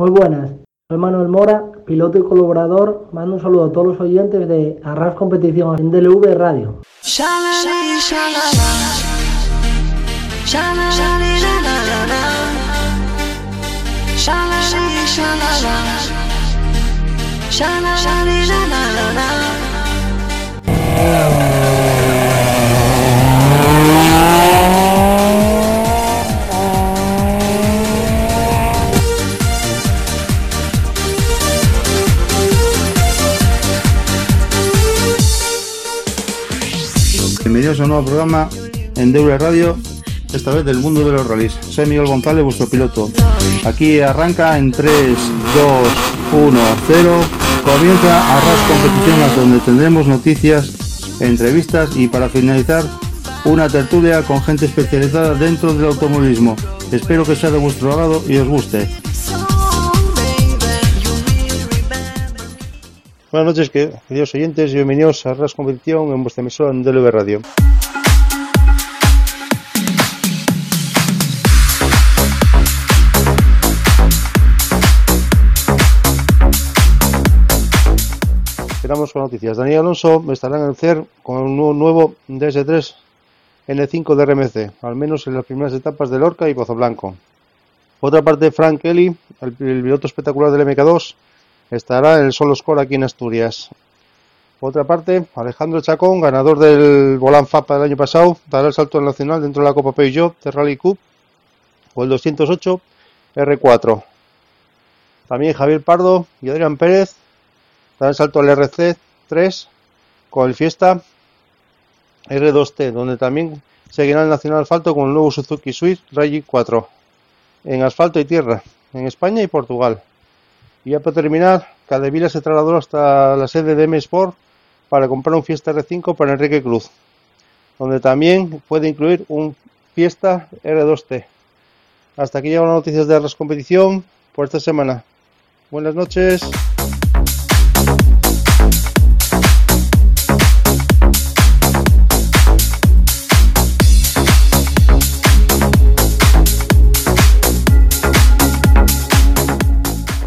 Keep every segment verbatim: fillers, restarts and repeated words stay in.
Muy buenas, soy Manuel Mora, piloto y colaborador. Mando un saludo a todos los oyentes de Arras Competición en D L V Radio. Bienvenidos a un nuevo programa en D W Radio, esta vez del mundo de los rallies. Soy Miguel González, vuestro piloto. Aquí arranca en tres, dos, uno, cero. Comienza Arras Competición, donde tendremos noticias, entrevistas y, para finalizar, una tertulia con gente especializada dentro del automovilismo. Espero que sea de vuestro agrado y os guste. Buenas noches, queridos oyentes, y bienvenidos a Arras Competición en vuestra emisora en D L V Radio. Empezamos con noticias. Daniel Alonso estará en el CERN con un nuevo D S tres N cinco de R M C, al menos en las primeras etapas de Lorca y Pozo Blanco. Por otra parte, Frank Kelly, el piloto espectacular del M K dos, estará en el Solo Score aquí en Asturias. Por otra parte, Alejandro Chacón, ganador del Volán FAPA del año pasado, dará el salto nacional dentro de la Copa Peugeot de Rally Cup o el doscientos ocho R cuatro. También Javier Pardo y Adrián Pérez darán el salto al R C tres con el Fiesta R dos T, donde también seguirá el nacional asfalto con el nuevo Suzuki Swift Rally cuatro en asfalto y tierra en España y Portugal. Y ya para terminar, Cadevila se trasladó hasta la sede de M Sport para comprar un Fiesta R cinco para Enrique Cruz, donde también puede incluir un Fiesta R dos T. Hasta aquí llegan las noticias de Arras Competición por esta semana. Buenas noches.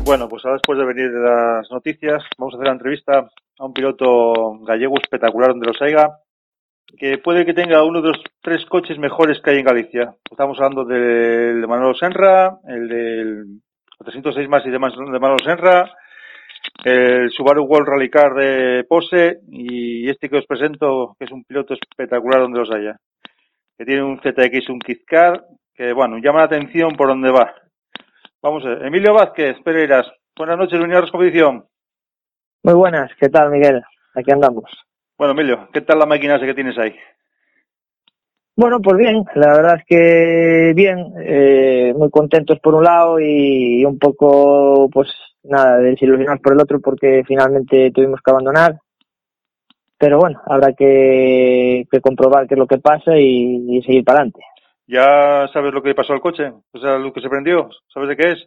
Bueno, pues ahora, después de venir de las noticias, vamos a hacer la entrevista a un piloto gallego espectacular donde los haya, que puede que tenga uno de los tres coches mejores que hay en Galicia. Estamos hablando del de Manolo Senra, el del trescientos seis más y de Manolo Senra, el Subaru World Rally Car de Pose y este que os presento, que es un piloto espectacular donde los haya, que tiene un Z X, un Kizkar, que bueno, llama la atención por donde va. Vamos a ver, Emilio Vázquez Pereiras, buenas noches, bienvenido a Arras Competición. Muy buenas, ¿qué tal, Miguel? Aquí andamos. Bueno, Emilio, ¿qué tal la máquina esa que tienes ahí? Bueno, pues bien, la verdad es que bien, eh, muy contentos por un lado y un poco, pues nada, desilusionados por el otro porque finalmente tuvimos que abandonar. Pero bueno, habrá que, que comprobar qué es lo que pasa y, y seguir para adelante. ¿Ya sabes lo que pasó al coche? O sea, lo que se prendió, ¿sabes de qué es?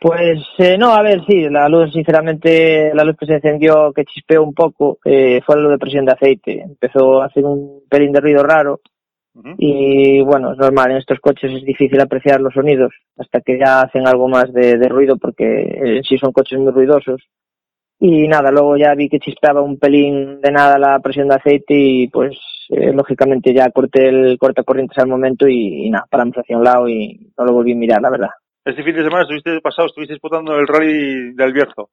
Pues eh, no, a ver, sí, la luz, sinceramente, la luz que se encendió, que chispeó un poco, eh, fue la luz de presión de aceite. Empezó a hacer un pelín de ruido raro uh-huh. y, bueno, es normal, en estos coches es difícil apreciar los sonidos hasta que ya hacen algo más de, de ruido porque eh, sí son coches muy ruidosos. Y nada, luego ya vi que chispeaba un pelín de nada la presión de aceite y, pues, eh, lógicamente ya corté el cortacorrientes al momento y, y nada, paramos hacia un lado y no lo volví a mirar, la verdad. Este fin de semana estuviste pasado, estuviste disputando el rally del Bierzo.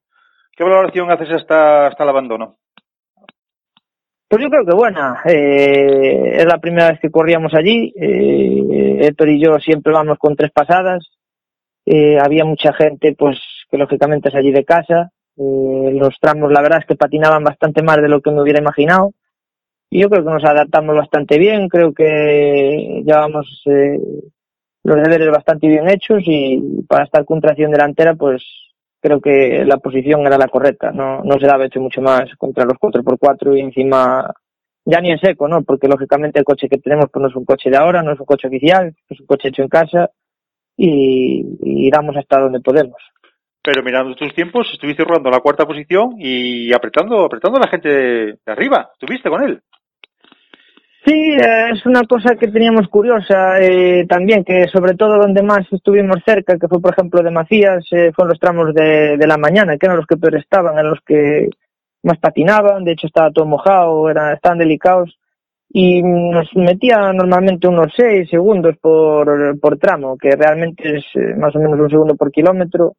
¿Qué valoración haces hasta, hasta el abandono? Pues yo creo que buena. Eh, es la primera vez que corríamos allí. Eh, Héctor y yo siempre vamos con tres pasadas. Eh, había mucha gente, pues, que lógicamente es allí de casa. Eh, los tramos, la verdad es que patinaban bastante más de lo que me hubiera imaginado y yo creo que nos adaptamos bastante bien, creo que llevamos eh, los deberes bastante bien hechos y para estar con tracción delantera pues creo que la posición era la correcta, no, no se daba hecho mucho más contra los cuatro por cuatro y encima ya ni en seco, ¿no? Porque lógicamente el coche que tenemos pues no es un coche de ahora, no es un coche oficial, es un coche hecho en casa y, y iramos hasta donde podemos. Pero mirando tus tiempos, estuviste rodando la cuarta posición y apretando apretando a la gente de arriba. ¿Estuviste con él? Sí, es una cosa que teníamos curiosa eh, también, que sobre todo donde más estuvimos cerca, que fue por ejemplo de Macías, eh, fueron los tramos de, de la mañana, que eran los que peor estaban, eran los que más patinaban, de hecho estaba todo mojado, eran, estaban delicados, y nos metía normalmente unos seis segundos por, por tramo, que realmente es más o menos un segundo por kilómetro,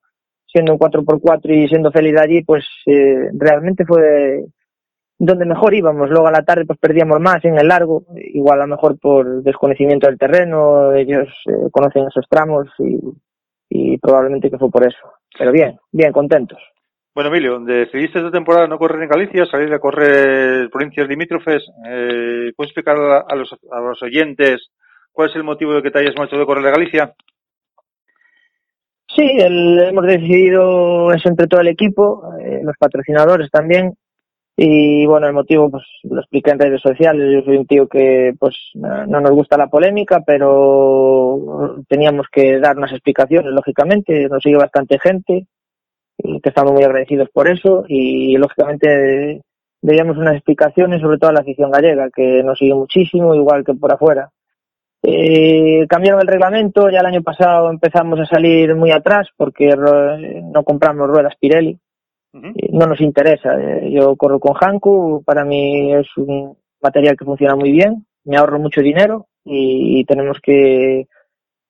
siendo un cuatro por cuatro y siendo feliz allí, pues eh, realmente fue donde mejor íbamos. Luego a la tarde pues perdíamos más en el largo, igual a lo mejor por desconocimiento del terreno, ellos eh, conocen esos tramos y, y probablemente que fue por eso. Pero bien, bien, contentos. Bueno, Emilio, decidiste esta temporada no correr en Galicia, salir a correr provincias limítrofes. Eh, ¿Puedes explicar a, a, los, a los oyentes cuál es el motivo de que te hayas marchado de correr a Galicia? Sí, el, hemos decidido eso entre todo el equipo, eh, los patrocinadores también. Y bueno, el motivo pues lo expliqué en redes sociales. Yo soy un tío que pues no nos gusta la polémica, pero teníamos que dar unas explicaciones, lógicamente. Nos sigue bastante gente, que estamos muy agradecidos por eso, y lógicamente debíamos unas explicaciones, sobre todo a la afición gallega, que nos sigue muchísimo, igual que por afuera. Eh, cambiaron el reglamento, ya el año pasado empezamos a salir muy atrás porque no compramos ruedas Pirelli. Uh-huh. No nos interesa. Yo corro con Hankook, para mí es un material que funciona muy bien, me ahorro mucho dinero y tenemos que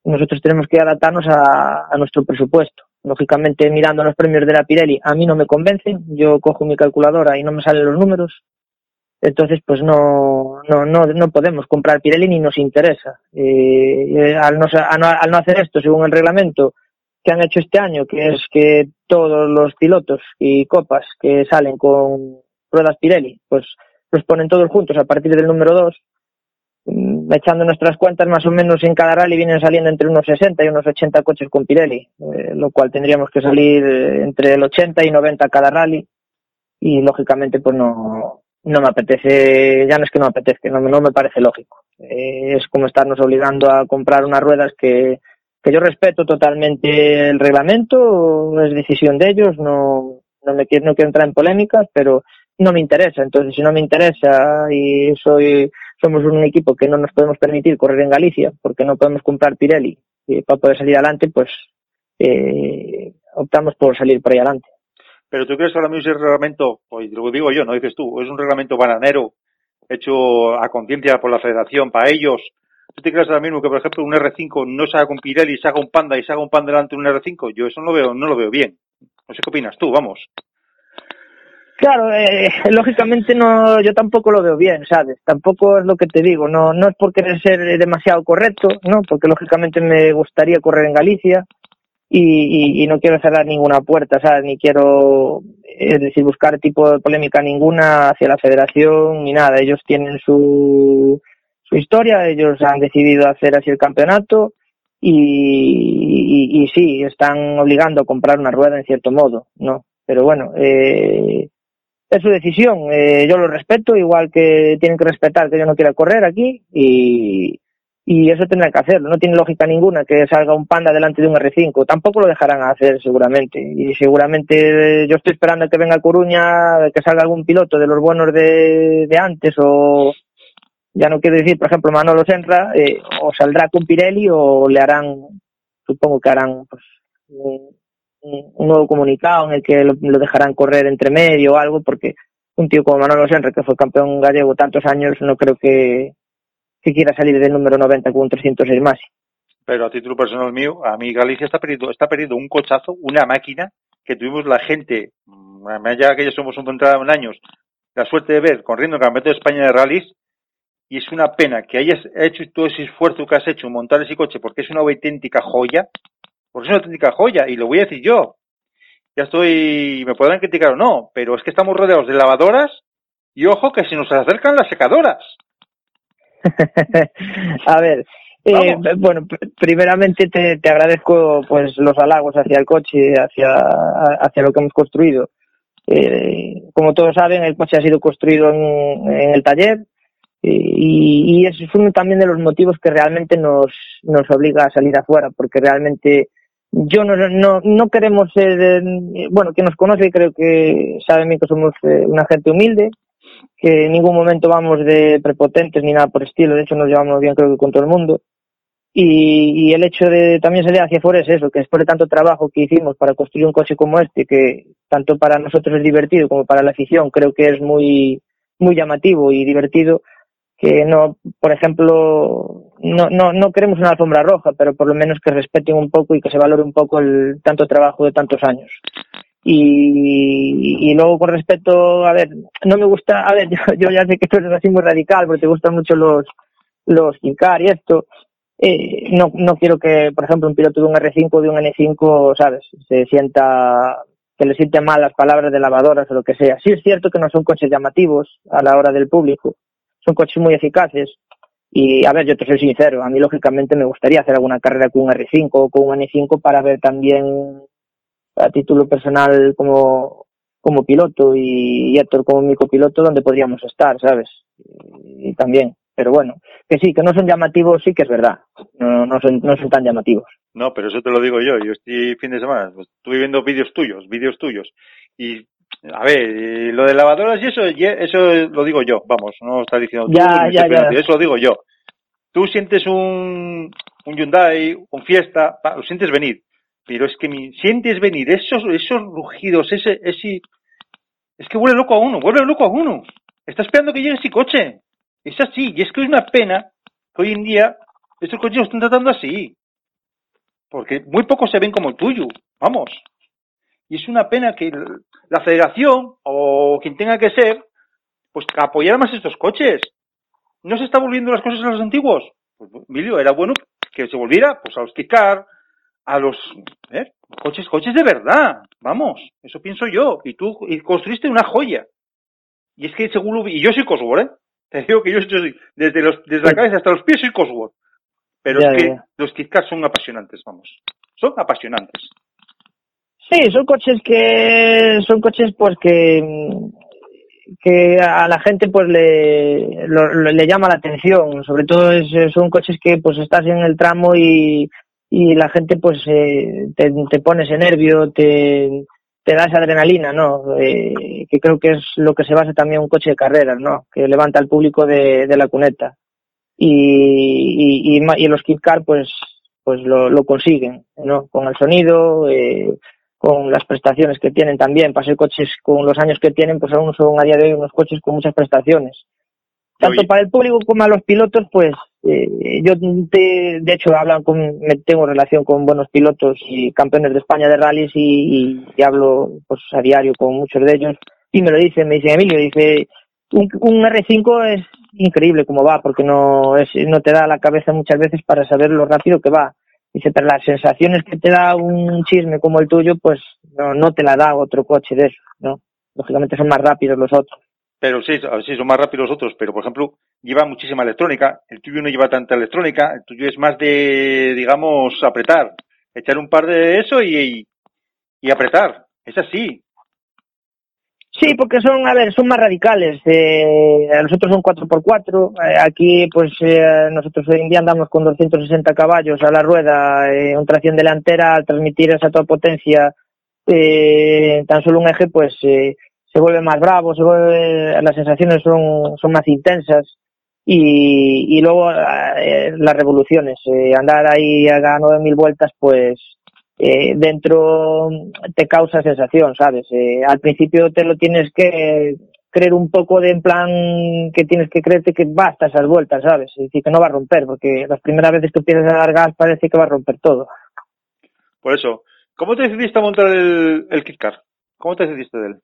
nosotros tenemos que adaptarnos a, a nuestro presupuesto. Lógicamente, mirando los premios de la Pirelli, a mí no me convencen, yo cojo mi calculadora y no me salen los números, entonces pues no no no no podemos comprar Pirelli ni nos interesa. Eh, al, no, al no hacer esto según el reglamento que han hecho este año, que es que todos los pilotos y copas que salen con ruedas Pirelli, pues los ponen todos juntos a partir del número dos, echando nuestras cuentas más o menos en cada rally vienen saliendo entre unos sesenta y unos ochenta coches con Pirelli, eh, lo cual tendríamos que salir entre el ochenta y noventa cada rally, y lógicamente pues no no me apetece, ya no es que no me apetezca, no, no me parece lógico. Eh, es como estarnos obligando a comprar unas ruedas que que yo respeto totalmente el reglamento, es decisión de ellos, no no me quiero, no quiero entrar en polémicas, pero no me interesa. Entonces, si no me interesa y soy somos un equipo que no nos podemos permitir correr en Galicia porque no podemos comprar Pirelli eh, para poder salir adelante, pues eh, optamos por salir por ahí adelante. Pero tú crees que ahora mismo ese reglamento, pues lo digo yo, no dices tú, es un reglamento bananero hecho a conciencia por la federación para ellos. ¿Tú te crees ahora mismo que, por ejemplo, un R cinco no se haga con Pirelli, se haga un Panda y se haga un Panda delante de un R cinco? Yo eso no lo veo, no lo veo bien. No sé qué opinas tú, vamos. Claro, eh, lógicamente no, yo tampoco lo veo bien, ¿sabes? Tampoco es lo que te digo, no no es por querer ser demasiado correcto, ¿no? Porque lógicamente me gustaría correr en Galicia y, y, y no quiero cerrar ninguna puerta, ¿sabes? Ni quiero, es decir, buscar tipo de polémica ninguna hacia la federación ni nada. Ellos tienen su... su historia, ellos han decidido hacer así el campeonato y, y, y sí, están obligando a comprar una rueda en cierto modo, ¿no? Pero bueno, eh, es su decisión, eh, yo lo respeto, igual que tienen que respetar que yo no quiera correr aquí y, y eso tendrán que hacerlo, no tiene lógica ninguna que salga un Panda delante de un R cinco, tampoco lo dejarán hacer seguramente, y seguramente yo estoy esperando que venga a Coruña, que salga algún piloto de los buenos de, de antes o... Ya no quiero decir, por ejemplo, Manolo Senra, eh, o saldrá con Pirelli o le harán, supongo que harán pues, un, un nuevo comunicado en el que lo, lo dejarán correr entre medio o algo, porque un tío como Manolo Senra, que fue campeón gallego tantos años, no creo que, que quiera salir del número noventa con un trescientos seis más. Pero a título personal mío, a mí Galicia está perdiendo, está perdiendo un cochazo, una máquina que tuvimos la gente, ya que ya somos un contrato en años, la suerte de ver corriendo el Campeonato de España de Rallys. Y es una pena que hayas hecho todo ese esfuerzo que has hecho, montar ese coche, porque es una auténtica joya, porque es una auténtica joya, y lo voy a decir yo. Ya estoy, me podrán criticar o no, pero es que estamos rodeados de lavadoras, y ojo que se nos acercan las secadoras. A ver, eh, bueno, primeramente te, te agradezco pues los halagos hacia el coche, hacia, hacia lo que hemos construido. Eh, como todos saben, el coche ha sido construido en, en el taller, y, y eso es uno también de los motivos que realmente nos nos obliga a salir afuera, porque realmente yo no no no queremos ser, bueno, quien nos conoce creo que sabe bien que somos una gente humilde que en ningún momento vamos de prepotentes ni nada por el estilo, de hecho nos llevamos bien creo que con todo el mundo, y, y el hecho de también salir hacia afuera es eso, que después de tanto trabajo que hicimos para construir un coche como este, que tanto para nosotros es divertido como para la afición, creo que es muy muy llamativo y divertido, que no, por ejemplo, no no no queremos una alfombra roja, pero por lo menos que respeten un poco y que se valore un poco el tanto trabajo de tantos años. Y, y luego con respecto, a ver, no me gusta, a ver, yo, yo ya sé que esto es así muy radical porque te gustan mucho los los Incar y esto, eh, no no quiero que, por ejemplo, un piloto de un R cinco o de un N cinco, ¿sabes?, se sienta, que le sienten mal las palabras de lavadoras o lo que sea. Sí es cierto que no son coches llamativos a la hora del público, son coches muy eficaces y, a ver, yo te soy sincero, a mí lógicamente me gustaría hacer alguna carrera con un R cinco o con un N cinco para ver también a título personal como como piloto y, y Héctor como mi copiloto donde podríamos estar, ¿sabes? Y, y también, pero bueno, que sí, que no son llamativos, sí que es verdad, no no son, no son tan llamativos. No, pero eso te lo digo yo, yo este fin de semana pues, estuve viendo vídeos tuyos, vídeos tuyos, y a ver, lo de lavadoras y eso, y eso lo digo yo, vamos, no estás diciendo tú, ya, ya, ya. Eso lo digo yo. Tú sientes un, un Hyundai, un Fiesta, lo sientes venir, pero es que mi, sientes venir esos esos rugidos, ese, ese, es que vuelve loco a uno, vuelve loco a uno. Está esperando que llegue ese coche. Es así, y es que es una pena que hoy en día estos coches los están tratando así, porque muy pocos se ven como el tuyo, vamos. Y es una pena que la federación, o quien tenga que ser, pues que apoyara más estos coches. ¿No se está volviendo las cosas a los antiguos? Pues, Emilio, era bueno que se volviera pues a los K-Car, a los ¿eh? coches, coches de verdad, vamos, eso pienso yo. Y tú y construiste una joya. Y es que seguro, y yo soy Cosworth, ¿eh? Te digo que yo soy, desde los desde la cabeza hasta los pies soy Cosworth. Pero ya, es que ya. Los K-Car son apasionantes, vamos, son apasionantes. Sí, son coches que son coches pues que que a la gente pues le lo, le llama la atención, sobre todo es, son coches que pues estás en el tramo y y la gente pues eh, te, te pone ese nervio, te te da esa adrenalina, ¿no? Eh, que creo que es lo que se basa también un coche de carreras, ¿no? Que levanta al público de, de la cuneta y y, y, y los K-Car pues pues lo, lo consiguen, ¿no? Con el sonido. Eh, con las prestaciones que tienen también, para ser coches con los años que tienen, pues aún son a día de hoy unos coches con muchas prestaciones. Tanto para el público como a los pilotos, pues eh, yo te, de hecho hablan con, me tengo relación con buenos pilotos y campeones de España de rallies y, y, y hablo pues a diario con muchos de ellos y me lo dicen, me dicen Emilio, dice un, un R cinco es increíble como va, porque no es, no te da la cabeza muchas veces para saber lo rápido que va. Dice, pero las sensaciones que te da un chisme como el tuyo, pues no, no te la da otro coche de eso, ¿no? Lógicamente son más rápidos los otros. Pero sí, sí, son más rápidos los otros, pero por ejemplo, lleva muchísima electrónica, el tuyo no lleva tanta electrónica, el tuyo es más de, digamos, apretar, echar un par de eso y, y, y apretar, es así. Sí, porque son, a ver, son más radicales, eh, nosotros son cuatro por cuatro, eh, aquí pues eh, nosotros hoy en día andamos con doscientos sesenta caballos a la rueda, eh, un tracción delantera, al transmitir esa toda potencia, eh, tan solo un eje pues eh, se vuelve más bravo, se vuelve, las sensaciones son, son más intensas y, y luego eh, las revoluciones, eh, andar ahí a nueve mil vueltas pues... Eh, dentro te causa sensación, ¿sabes? Eh, al principio te lo tienes que creer un poco, de en plan que tienes que creerte que basta esas vueltas, ¿sabes? Es decir, que no va a romper, porque las primeras veces que empiezas a dar gas parece que va a romper todo. Por eso, ¿cómo te decidiste a montar el, el K-Car? ¿Cómo te decidiste de él?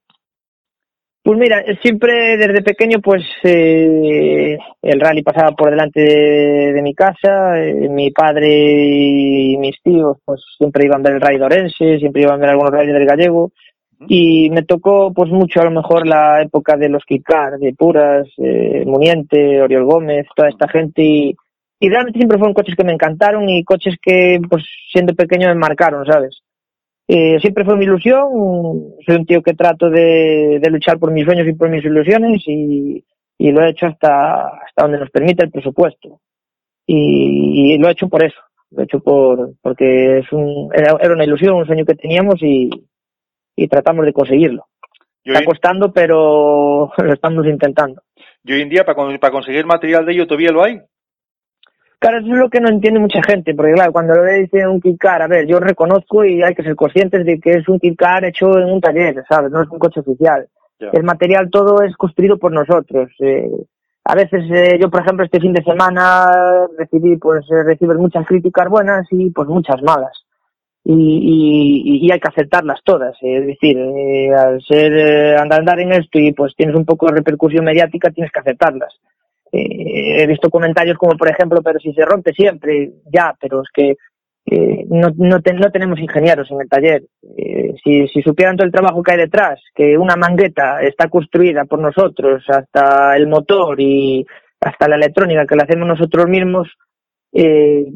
Pues mira, siempre desde pequeño pues eh, el rally pasaba por delante de, de mi casa, eh, mi padre y mis tíos pues siempre iban a ver el rally de Orense, siempre iban a ver algunos rally del gallego y me tocó pues mucho a lo mejor la época de los K-Car, de Puras, eh, Muniente, Oriol Gómez, toda esta gente y, y realmente siempre fueron coches que me encantaron y coches que pues siendo pequeño me marcaron, ¿sabes? Eh, siempre fue mi ilusión, soy un tío que trato de, de luchar por mis sueños y por mis ilusiones y, y lo he hecho hasta hasta donde nos permite el presupuesto y, y lo he hecho por eso, lo he hecho por porque es un, era, era una ilusión, un sueño que teníamos y, y tratamos de conseguirlo. Está costando, pero lo estamos intentando. ¿Y hoy en día, para, para conseguir material de ello, todavía lo hay? Claro, eso es lo que no entiende mucha gente, porque claro, cuando lo dice un kit car, a ver, yo reconozco y hay que ser conscientes de que es un kit car hecho en un taller, ¿sabes? No es un coche oficial. Ya. El material todo es construido por nosotros. Eh, a veces eh, yo, por ejemplo, este fin de semana recibí, pues, eh, recibes muchas críticas buenas y pues muchas malas. Y, y, y hay que aceptarlas todas, eh, es decir, eh, al ser eh, andar, andar en esto y pues tienes un poco de repercusión mediática, tienes que aceptarlas. Eh, he visto comentarios como, por ejemplo, pero si se rompe siempre, ya, pero es que eh, no no, te, no tenemos ingenieros en el taller. Eh, si, si supieran todo el trabajo que hay detrás, que una mangueta está construida por nosotros, hasta el motor y hasta la electrónica que la hacemos nosotros mismos, eh,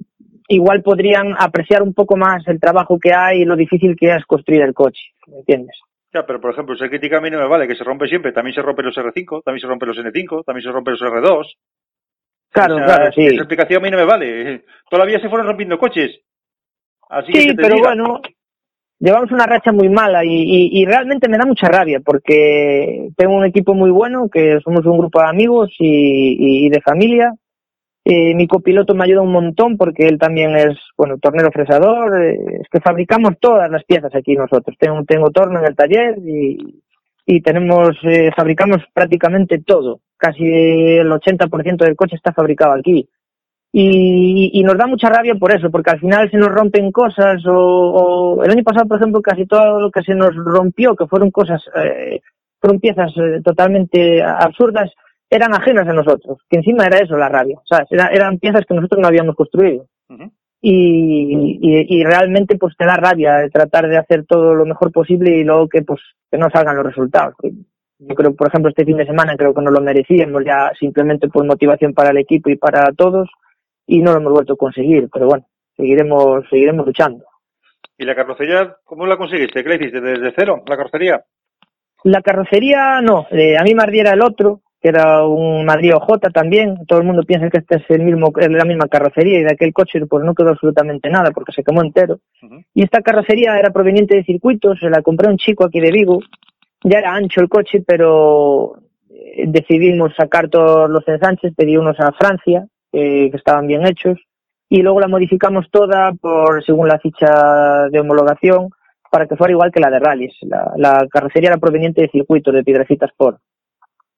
igual podrían apreciar un poco más el trabajo que hay y lo difícil que es construir el coche, ¿me entiendes? Ya, pero por ejemplo, esa crítica a mí no me vale, que se rompe siempre. También se rompen los R cinco, también se rompen los N cinco, también se rompen los R dos. Claro, o sea, claro, sí. Esa explicación a mí no me vale. Todavía se fueron rompiendo coches. Así sí, que pero diga. Bueno, llevamos una racha muy mala y, y, y realmente me da mucha rabia porque tengo un equipo muy bueno, que somos un grupo de amigos y, y, y de familia. Eh, mi copiloto me ayuda un montón porque él también es, bueno, tornero fresador. Eh, es que fabricamos todas las piezas aquí nosotros. Tengo, tengo torno en el taller y, y tenemos, eh, fabricamos prácticamente todo. Casi el ochenta por ciento del coche está fabricado aquí. Y, y, y nos da mucha rabia por eso, porque al final se nos rompen cosas o, o el año pasado, por ejemplo, casi todo lo que se nos rompió, que fueron cosas, eh, fueron piezas eh, totalmente absurdas, eran ajenas a nosotros, que encima era eso la rabia, ¿sabes? Era, eran piezas que nosotros no habíamos construido. Uh-huh. Y, y, y realmente pues te da rabia tratar de hacer todo lo mejor posible y luego que pues que no salgan los resultados. Yo creo, por ejemplo, este fin de semana creo que no lo merecíamos ya simplemente por motivación para el equipo y para todos y no lo hemos vuelto a conseguir, pero bueno, seguiremos seguiremos luchando. ¿Y la carrocería, cómo la conseguiste? ¿Qué le hiciste? ¿Desde cero la carrocería? La carrocería no, eh, a mí me ardiera el otro, que era un Madrid O J también. Todo el mundo piensa que esta es el mismo, la misma carrocería y de aquel coche pues no quedó absolutamente nada porque se quemó entero. Uh-huh. Y esta carrocería era proveniente de circuitos, se la compré a un chico aquí de Vigo, ya era ancho el coche pero decidimos sacar todos los ensanches, pedí unos a Francia, eh, que estaban bien hechos y luego la modificamos toda por según la ficha de homologación para que fuera igual que la de rallies. La, la carrocería era proveniente de circuitos, de Piedrecitas Sport.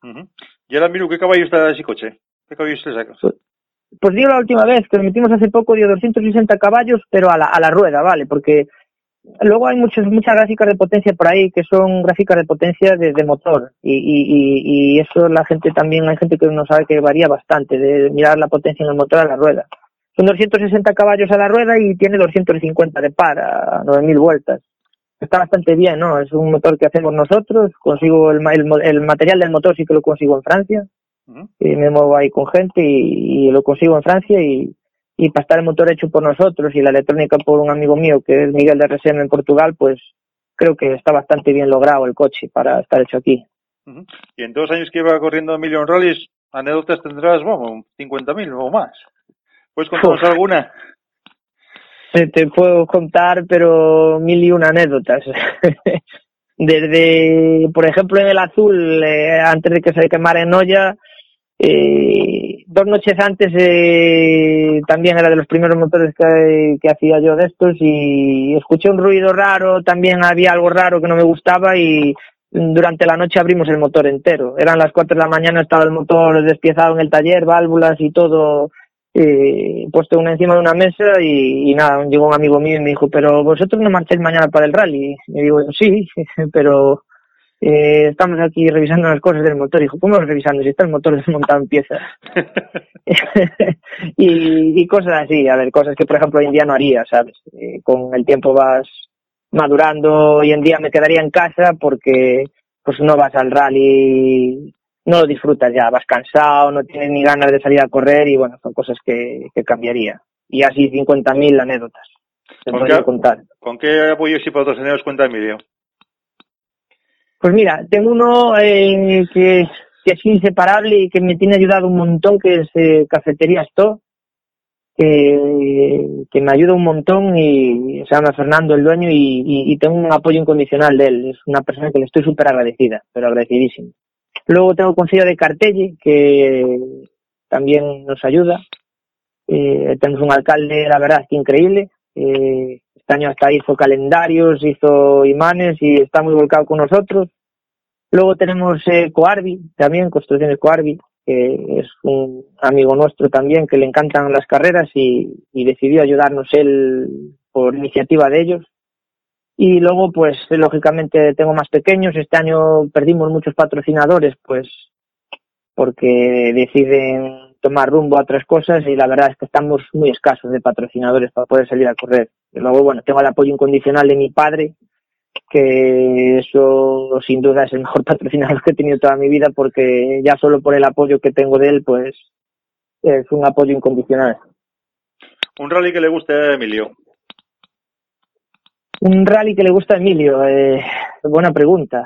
Uh-huh. Y ahora, Miru, ¿qué caballo está ese coche? ¿Qué caballo usted saca? Pues, pues dio la última vez, que lo metimos hace poco, dio doscientos sesenta caballos, pero a la, a la rueda, ¿vale? Porque luego hay muchas muchas gráficas de potencia por ahí, que son gráficas de potencia de, de motor, y, y, y, y eso la gente también, hay gente que no sabe que varía bastante, de mirar la potencia en el motor a la rueda. Son doscientos sesenta caballos a la rueda y tiene doscientos cincuenta de par, a nueve mil vueltas. Está bastante bien, ¿no? Es un motor que hacemos nosotros, consigo el, el, el material del motor sí que lo consigo en Francia, uh-huh. Y me muevo ahí con gente y, y lo consigo en Francia y, y para estar el motor hecho por nosotros y la electrónica por un amigo mío que es Miguel de R C en Portugal, pues creo que está bastante bien logrado el coche para estar hecho aquí. Uh-huh. Y en dos años que va corriendo Million Rallies, anécdotas tendrás, bueno, cincuenta mil o más. ¿Puedes contarnos alguna? Te puedo contar, pero mil y una anécdotas. Desde, por ejemplo, en el azul, eh, antes de que se quemara en olla, eh, dos noches antes eh, también era de los primeros motores que, que hacía yo de estos y escuché un ruido raro, también había algo raro que no me gustaba y durante la noche abrimos el motor entero. Eran las cuatro de la mañana, estaba el motor despiezado en el taller, válvulas y todo. Eh, puesto una encima de una mesa y, y nada, llegó un amigo mío y me dijo, pero vosotros no marcháis mañana para el rally. Y digo, sí, pero eh, estamos aquí revisando las cosas del motor. Y dijo, ¿cómo vas revisando? Si está el motor desmontado en piezas. y, y cosas así, a ver, cosas que por ejemplo hoy en día no haría, ¿sabes? Eh, con el tiempo vas madurando, hoy en día me quedaría en casa porque pues no vas al rally, no lo disfrutas ya, vas cansado, no tienes ni ganas de salir a correr y bueno, son cosas que, que cambiaría. Y así cincuenta mil anécdotas. ¿Con qué, contar. ¿Con qué apoyos y patrocinios cuenta Emilio? Pues mira, tengo uno eh, que, que es inseparable y que me tiene ayudado un montón, que es eh, Cafetería Store. que, que me ayuda un montón y se llama Fernando, el dueño, y, y, y tengo un apoyo incondicional de él. Es una persona que le estoy súper agradecida, pero agradecidísimo. Luego tengo el Consejo de Cartelli, que también nos ayuda. Eh, tenemos un alcalde, la verdad, que increíble. Eh, este año hasta hizo calendarios, hizo imanes y está muy volcado con nosotros. Luego tenemos eh, Coarbi, también, Construcciones Coarbi, que es un amigo nuestro también, que le encantan las carreras y, y decidió ayudarnos él por iniciativa de ellos. Y luego, pues, lógicamente tengo más pequeños. Este año perdimos muchos patrocinadores, pues, porque deciden tomar rumbo a otras cosas y la verdad es que estamos muy escasos de patrocinadores para poder salir a correr. Y luego, bueno, tengo el apoyo incondicional de mi padre, que eso sin duda es el mejor patrocinador que he tenido toda mi vida, porque ya solo por el apoyo que tengo de él, pues es un apoyo incondicional. ¿Un rally que le guste a Emilio? Un rally que le gusta a Emilio, eh, buena pregunta.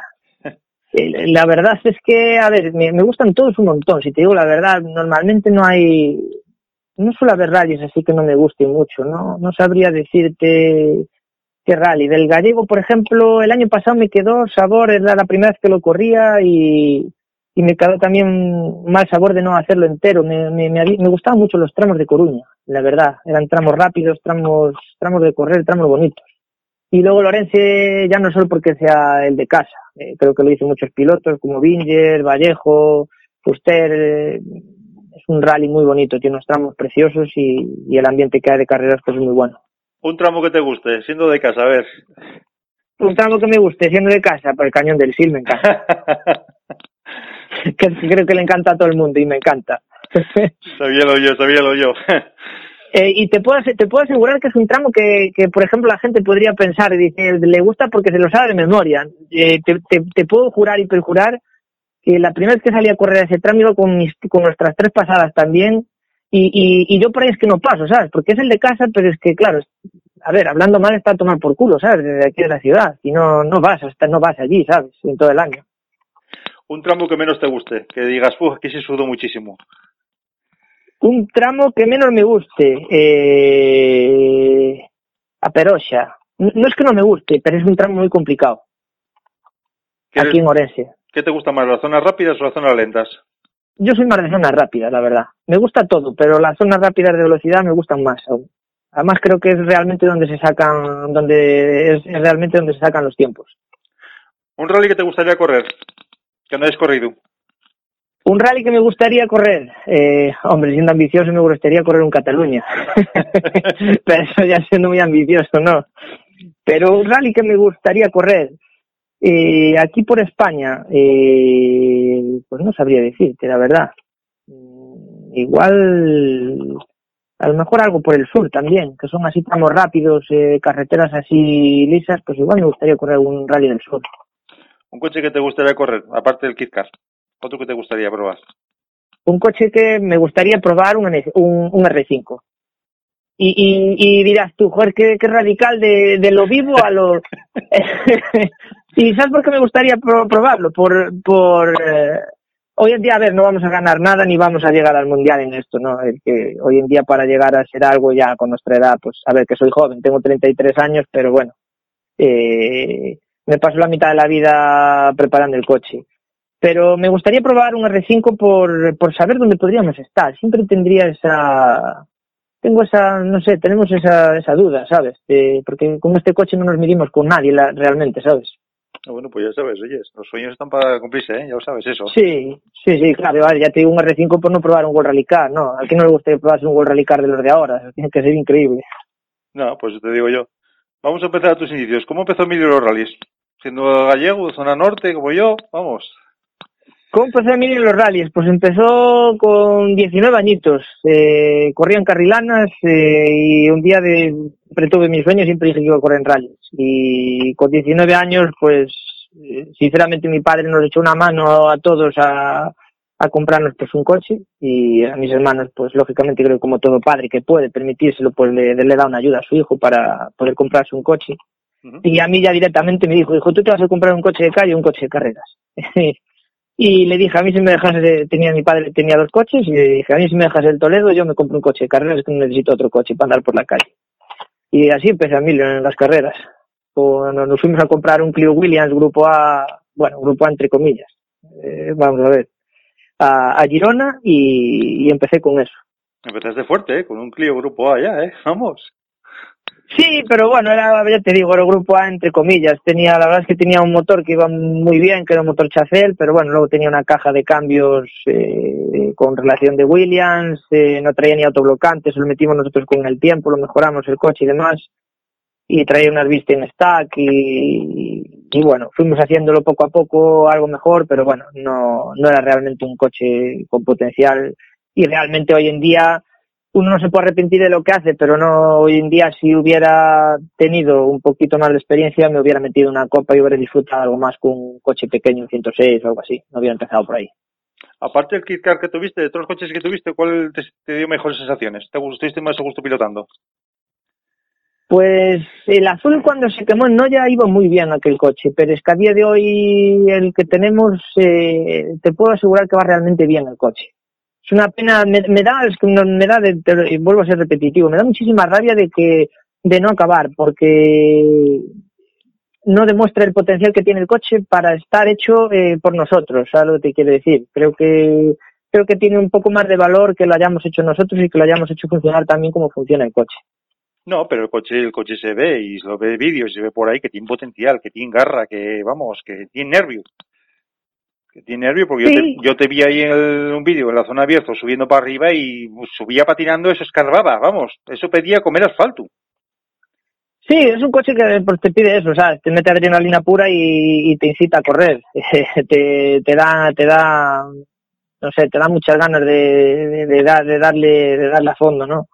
La verdad es que, a ver, me, me gustan todos un montón, si te digo la verdad. Normalmente no hay, no suele haber rallies así que no me gusten mucho, ¿no? No sabría decirte qué rally. Del gallego, por ejemplo, el año pasado me quedó sabor, era la primera vez que lo corría y, y me quedó también mal sabor de no hacerlo entero. Me, me, me, me gustaban mucho los tramos de Coruña, la verdad. Eran tramos rápidos, tramos tramos de correr, tramos bonitos. Y luego Orense, ya no solo porque sea el de casa, eh, creo que lo dicen muchos pilotos, como Binger, Vallejo, Fuster. Eh, es un rally muy bonito, tiene unos tramos preciosos y, y el ambiente que hay de carreras pues es muy bueno. Un tramo que te guste, siendo de casa, a ver. Un tramo que me guste, siendo de casa, por el Cañón del Sil, me encanta. que, que creo que le encanta a todo el mundo y me encanta. sabíalo yo, sabíalo yo. eh, y te puedo, te puedo asegurar que es un tramo que, que, por ejemplo, la gente podría pensar y dice, le gusta porque se lo sabe de memoria. Eh, te, te, te puedo jurar y perjurar que la primera vez que salí a correr ese tramo iba con, mis, con nuestras tres pasadas también. Y, y, y yo por ahí es que no paso, ¿sabes? Porque es el de casa, pero es que, claro, a ver, hablando mal está a tomar por culo, ¿sabes? Desde aquí de la ciudad. Y no, no vas hasta, no vas allí, ¿sabes? En todo el año. Un tramo que menos te guste, que digas, uff, aquí se sudó muchísimo. Un tramo que menos me guste. Eh... A Peroxa. No es que no me guste, pero es un tramo muy complicado. Aquí en Orense. ¿Qué te gusta más, las zonas rápidas o las zonas lentas? Yo soy más de zonas rápidas, la verdad. Me gusta todo, pero las zonas rápidas de velocidad me gustan más aún. Además creo que es realmente donde se sacan, donde es, es realmente donde se sacan los tiempos. ¿Un rally que te gustaría correr, que no hayas corrido? Un rally que me gustaría correr, eh, hombre, siendo ambicioso me gustaría correr un Cataluña, pero eso ya siendo muy ambicioso, ¿no? Pero un rally que me gustaría correr. Eh, aquí por España, eh, pues no sabría decirte, la verdad. Igual, a lo mejor algo por el sur también, que son así tramos rápidos, eh, carreteras así lisas, pues igual me gustaría correr un rally del sur. ¿Un coche que te gustaría correr, aparte del Kit Kat? ¿Otro que te gustaría probar? Un coche que me gustaría probar, un, un, un R cinco. Y, y, y dirás tú, joder, qué, qué radical, de, de lo vivo a lo... ¿Y sabes por qué me gustaría pro, probarlo? Por... por eh, hoy en día, a ver, no vamos a ganar nada ni vamos a llegar al Mundial en esto, ¿no? El que hoy en día para llegar a ser algo ya con nuestra edad, pues a ver, que soy joven, tengo treinta y tres años, pero bueno, eh, me paso la mitad de la vida preparando el coche. Pero me gustaría probar un R cinco por, por saber dónde podríamos estar. Siempre tendría esa... Tengo esa, no sé, tenemos esa esa duda, ¿sabes? De, porque con este coche no nos medimos con nadie la, realmente, ¿sabes? Bueno, pues ya sabes, oye, los sueños están para cumplirse, ¿eh? Ya lo sabes, eso. Sí, sí, sí, claro, vale, ya te digo, un R cinco por no probar un World Rally Car, ¿no? ¿A quién no le gustaría probarse un World Rally Car de los de ahora? Tiene que ser increíble. No, pues te digo yo. Vamos a empezar a tus inicios. ¿Cómo empezó Emilio los rallies? Siendo gallego, zona norte, como yo, vamos... ¿Cómo empezó Emilio en los rallies? Pues empezó con diecinueve añitos. Eh, corría en carrilanas eh, y un día de, siempre tuve mis sueños, siempre dije que iba a correr en rallies. Y con diecinueve años, pues eh, sinceramente mi padre nos echó una mano a todos a, a comprarnos pues un coche. Y a mis hermanos, pues lógicamente creo que como todo padre que puede permitírselo, pues le, le da una ayuda a su hijo para poder comprarse un coche. Uh-huh. Y a mí ya directamente me dijo, hijo, tú te vas a comprar un coche de calle o un coche de carreras. Y le dije, a mí si me dejase, tenía mi padre tenía dos coches, y le dije, a mí si me dejas el Toledo, yo me compro un coche de carreras, que necesito otro coche para andar por la calle. Y así empecé a mil en las carreras. Cuando nos fuimos a comprar un Clio Williams Grupo A, bueno, Grupo A entre comillas, eh, vamos a ver, a, a Girona, y, y empecé con eso. Empezaste fuerte, ¿eh? Con un Clio Grupo A ya, ¿eh? Vamos. Sí, pero bueno, era, ya te digo, era Grupo A entre comillas. Tenía, la verdad es que tenía un motor que iba muy bien, que era un motor Chacel, pero bueno, luego tenía una caja de cambios eh, con relación de Williams, eh, no traía ni autoblocantes, lo metimos nosotros con el tiempo, lo mejoramos el coche y demás, y traía unas vistas en stack y, y bueno, fuimos haciéndolo poco a poco, algo mejor, pero bueno, no, no era realmente un coche con potencial, y realmente hoy en día uno no se puede arrepentir de lo que hace, pero no, hoy en día si hubiera tenido un poquito más de experiencia me hubiera metido una copa y hubiera disfrutado algo más con un coche pequeño, un ciento seis o algo así, no hubiera empezado por ahí. Aparte del kit car que tuviste, de todos los coches que tuviste, ¿cuál te, te dio mejores sensaciones? ¿Te gustaste más o gusto pilotando? Pues el azul cuando se quemó no ya iba muy bien aquel coche, pero es que a día de hoy el que tenemos, eh, te puedo asegurar que va realmente bien el coche. Es una pena, me, me da, es que me da, de, te, vuelvo a ser repetitivo, me da muchísima rabia de que, de no acabar, porque no demuestra el potencial que tiene el coche para estar hecho eh, por nosotros, ¿sabes lo que te quiero decir? Creo que, creo que tiene un poco más de valor que lo hayamos hecho nosotros y que lo hayamos hecho funcionar también como funciona el coche. No, pero el coche, el coche se ve y lo ve vídeos, se ve por ahí que tiene potencial, que tiene garra, que vamos, que tiene nervio. Tiene nervio porque sí. yo, te, yo te vi ahí en el, un vídeo en la zona abierta subiendo para arriba y subía patinando, eso escarbaba, vamos, eso pedía comer asfalto. Sí, es un coche que pues, te pide eso, o sea, te mete adrenalina pura y, y te incita a correr, te, te da, te da, no sé, te da muchas ganas de, de, de, dar, de darle, de darle a fondo, ¿no?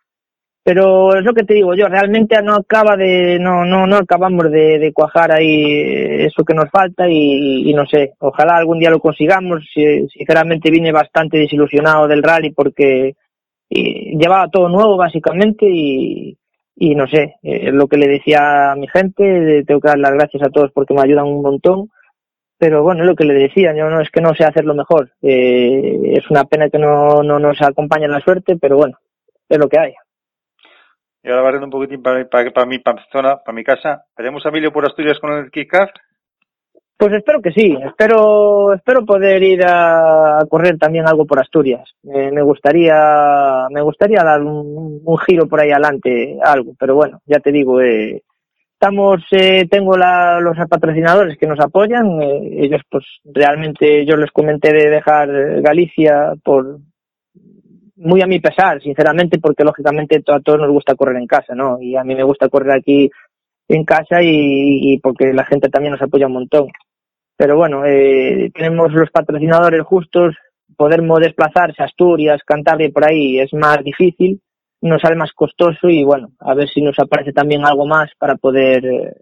Pero es lo que te digo yo, realmente no acaba de, no, no, no acabamos de, de cuajar ahí eso que nos falta y, y no sé, ojalá algún día lo consigamos. Sinceramente vine bastante desilusionado del rally porque llevaba todo nuevo básicamente y, y no sé, es lo que le decía a mi gente, tengo que dar las gracias a todos porque me ayudan un montón. Pero bueno, es lo que le decía, yo no es que no sé hacerlo mejor, eh, es una pena que no, no nos acompañe la suerte, pero bueno, es lo que hay. Y ahora barriendo un poquitín para, para, para mi para zona, para mi casa. ¿Veremos a Emilio por Asturias con el Kickcar? Pues espero que sí. Espero espero poder ir a correr también algo por Asturias. Eh, me gustaría me gustaría dar un, un giro por ahí adelante, algo. Pero bueno, ya te digo, eh, estamos eh, tengo la, los patrocinadores que nos apoyan. Eh, ellos pues realmente yo les comenté de dejar Galicia por... muy a mi pesar, sinceramente, porque lógicamente a todos nos gusta correr en casa, ¿no? Y a mí me gusta correr aquí en casa y, y porque la gente también nos apoya un montón. Pero bueno, eh, tenemos los patrocinadores justos, podemos desplazarse a Asturias, Cantabria y por ahí es más difícil, nos sale más costoso y bueno, a ver si nos aparece también algo más para poder, eh,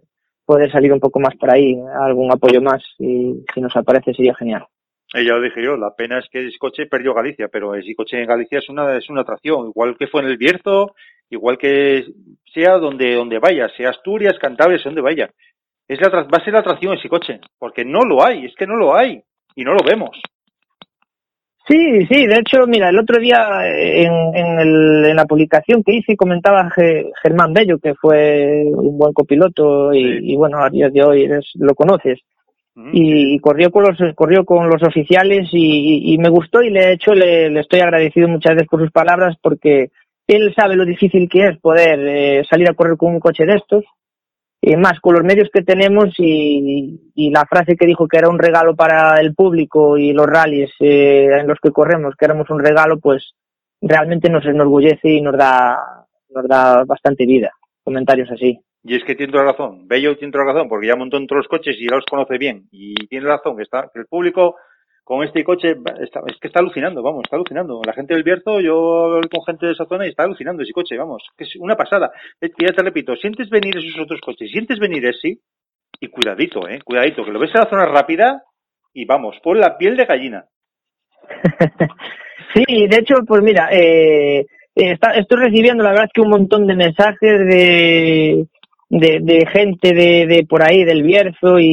poder salir un poco más por ahí, algún apoyo más, y si nos aparece sería genial. Eh, ya lo dije yo, la pena es que ese coche perdió Galicia, pero ese coche en Galicia es una es una atracción, igual que fue en El Bierzo, igual que sea donde donde vaya, sea Asturias, Cantabria, sea donde vaya. Es la, va a ser la atracción ese coche, porque no lo hay, es que no lo hay, y no lo vemos. Sí, sí, de hecho, mira, el otro día en, en, el, en la publicación que hice comentaba Germán Bello, que fue un buen copiloto y, sí. Y bueno, a día de hoy eres, lo conoces. Y, y corrió con los corrió con los oficiales y, y, y me gustó y le he hecho le, le estoy agradecido muchas veces por sus palabras porque él sabe lo difícil que es poder eh, salir a correr con un coche de estos y más con los medios que tenemos y, y, y la frase que dijo que era un regalo para el público y los rallies eh, en los que corremos que éramos un regalo, pues realmente nos enorgullece y nos da nos da bastante vida comentarios así. Y es que tiene toda razón, Bello tiene toda razón, porque ya montó en todos los coches y ya los conoce bien. Y tiene razón, que está, que el público con este coche está, es que está alucinando, vamos, está alucinando. La gente del Bierzo, yo hablo con gente de esa zona y está alucinando ese coche, vamos, que es una pasada. Ya te repito, sientes venir esos otros coches, sientes venir ese, y cuidadito, eh, cuidadito, que lo ves en la zona rápida y vamos, por la piel de gallina. Sí, de hecho, pues mira, eh, está, estoy recibiendo la verdad que un montón de mensajes de... de, de gente de, de por ahí, del Bierzo y,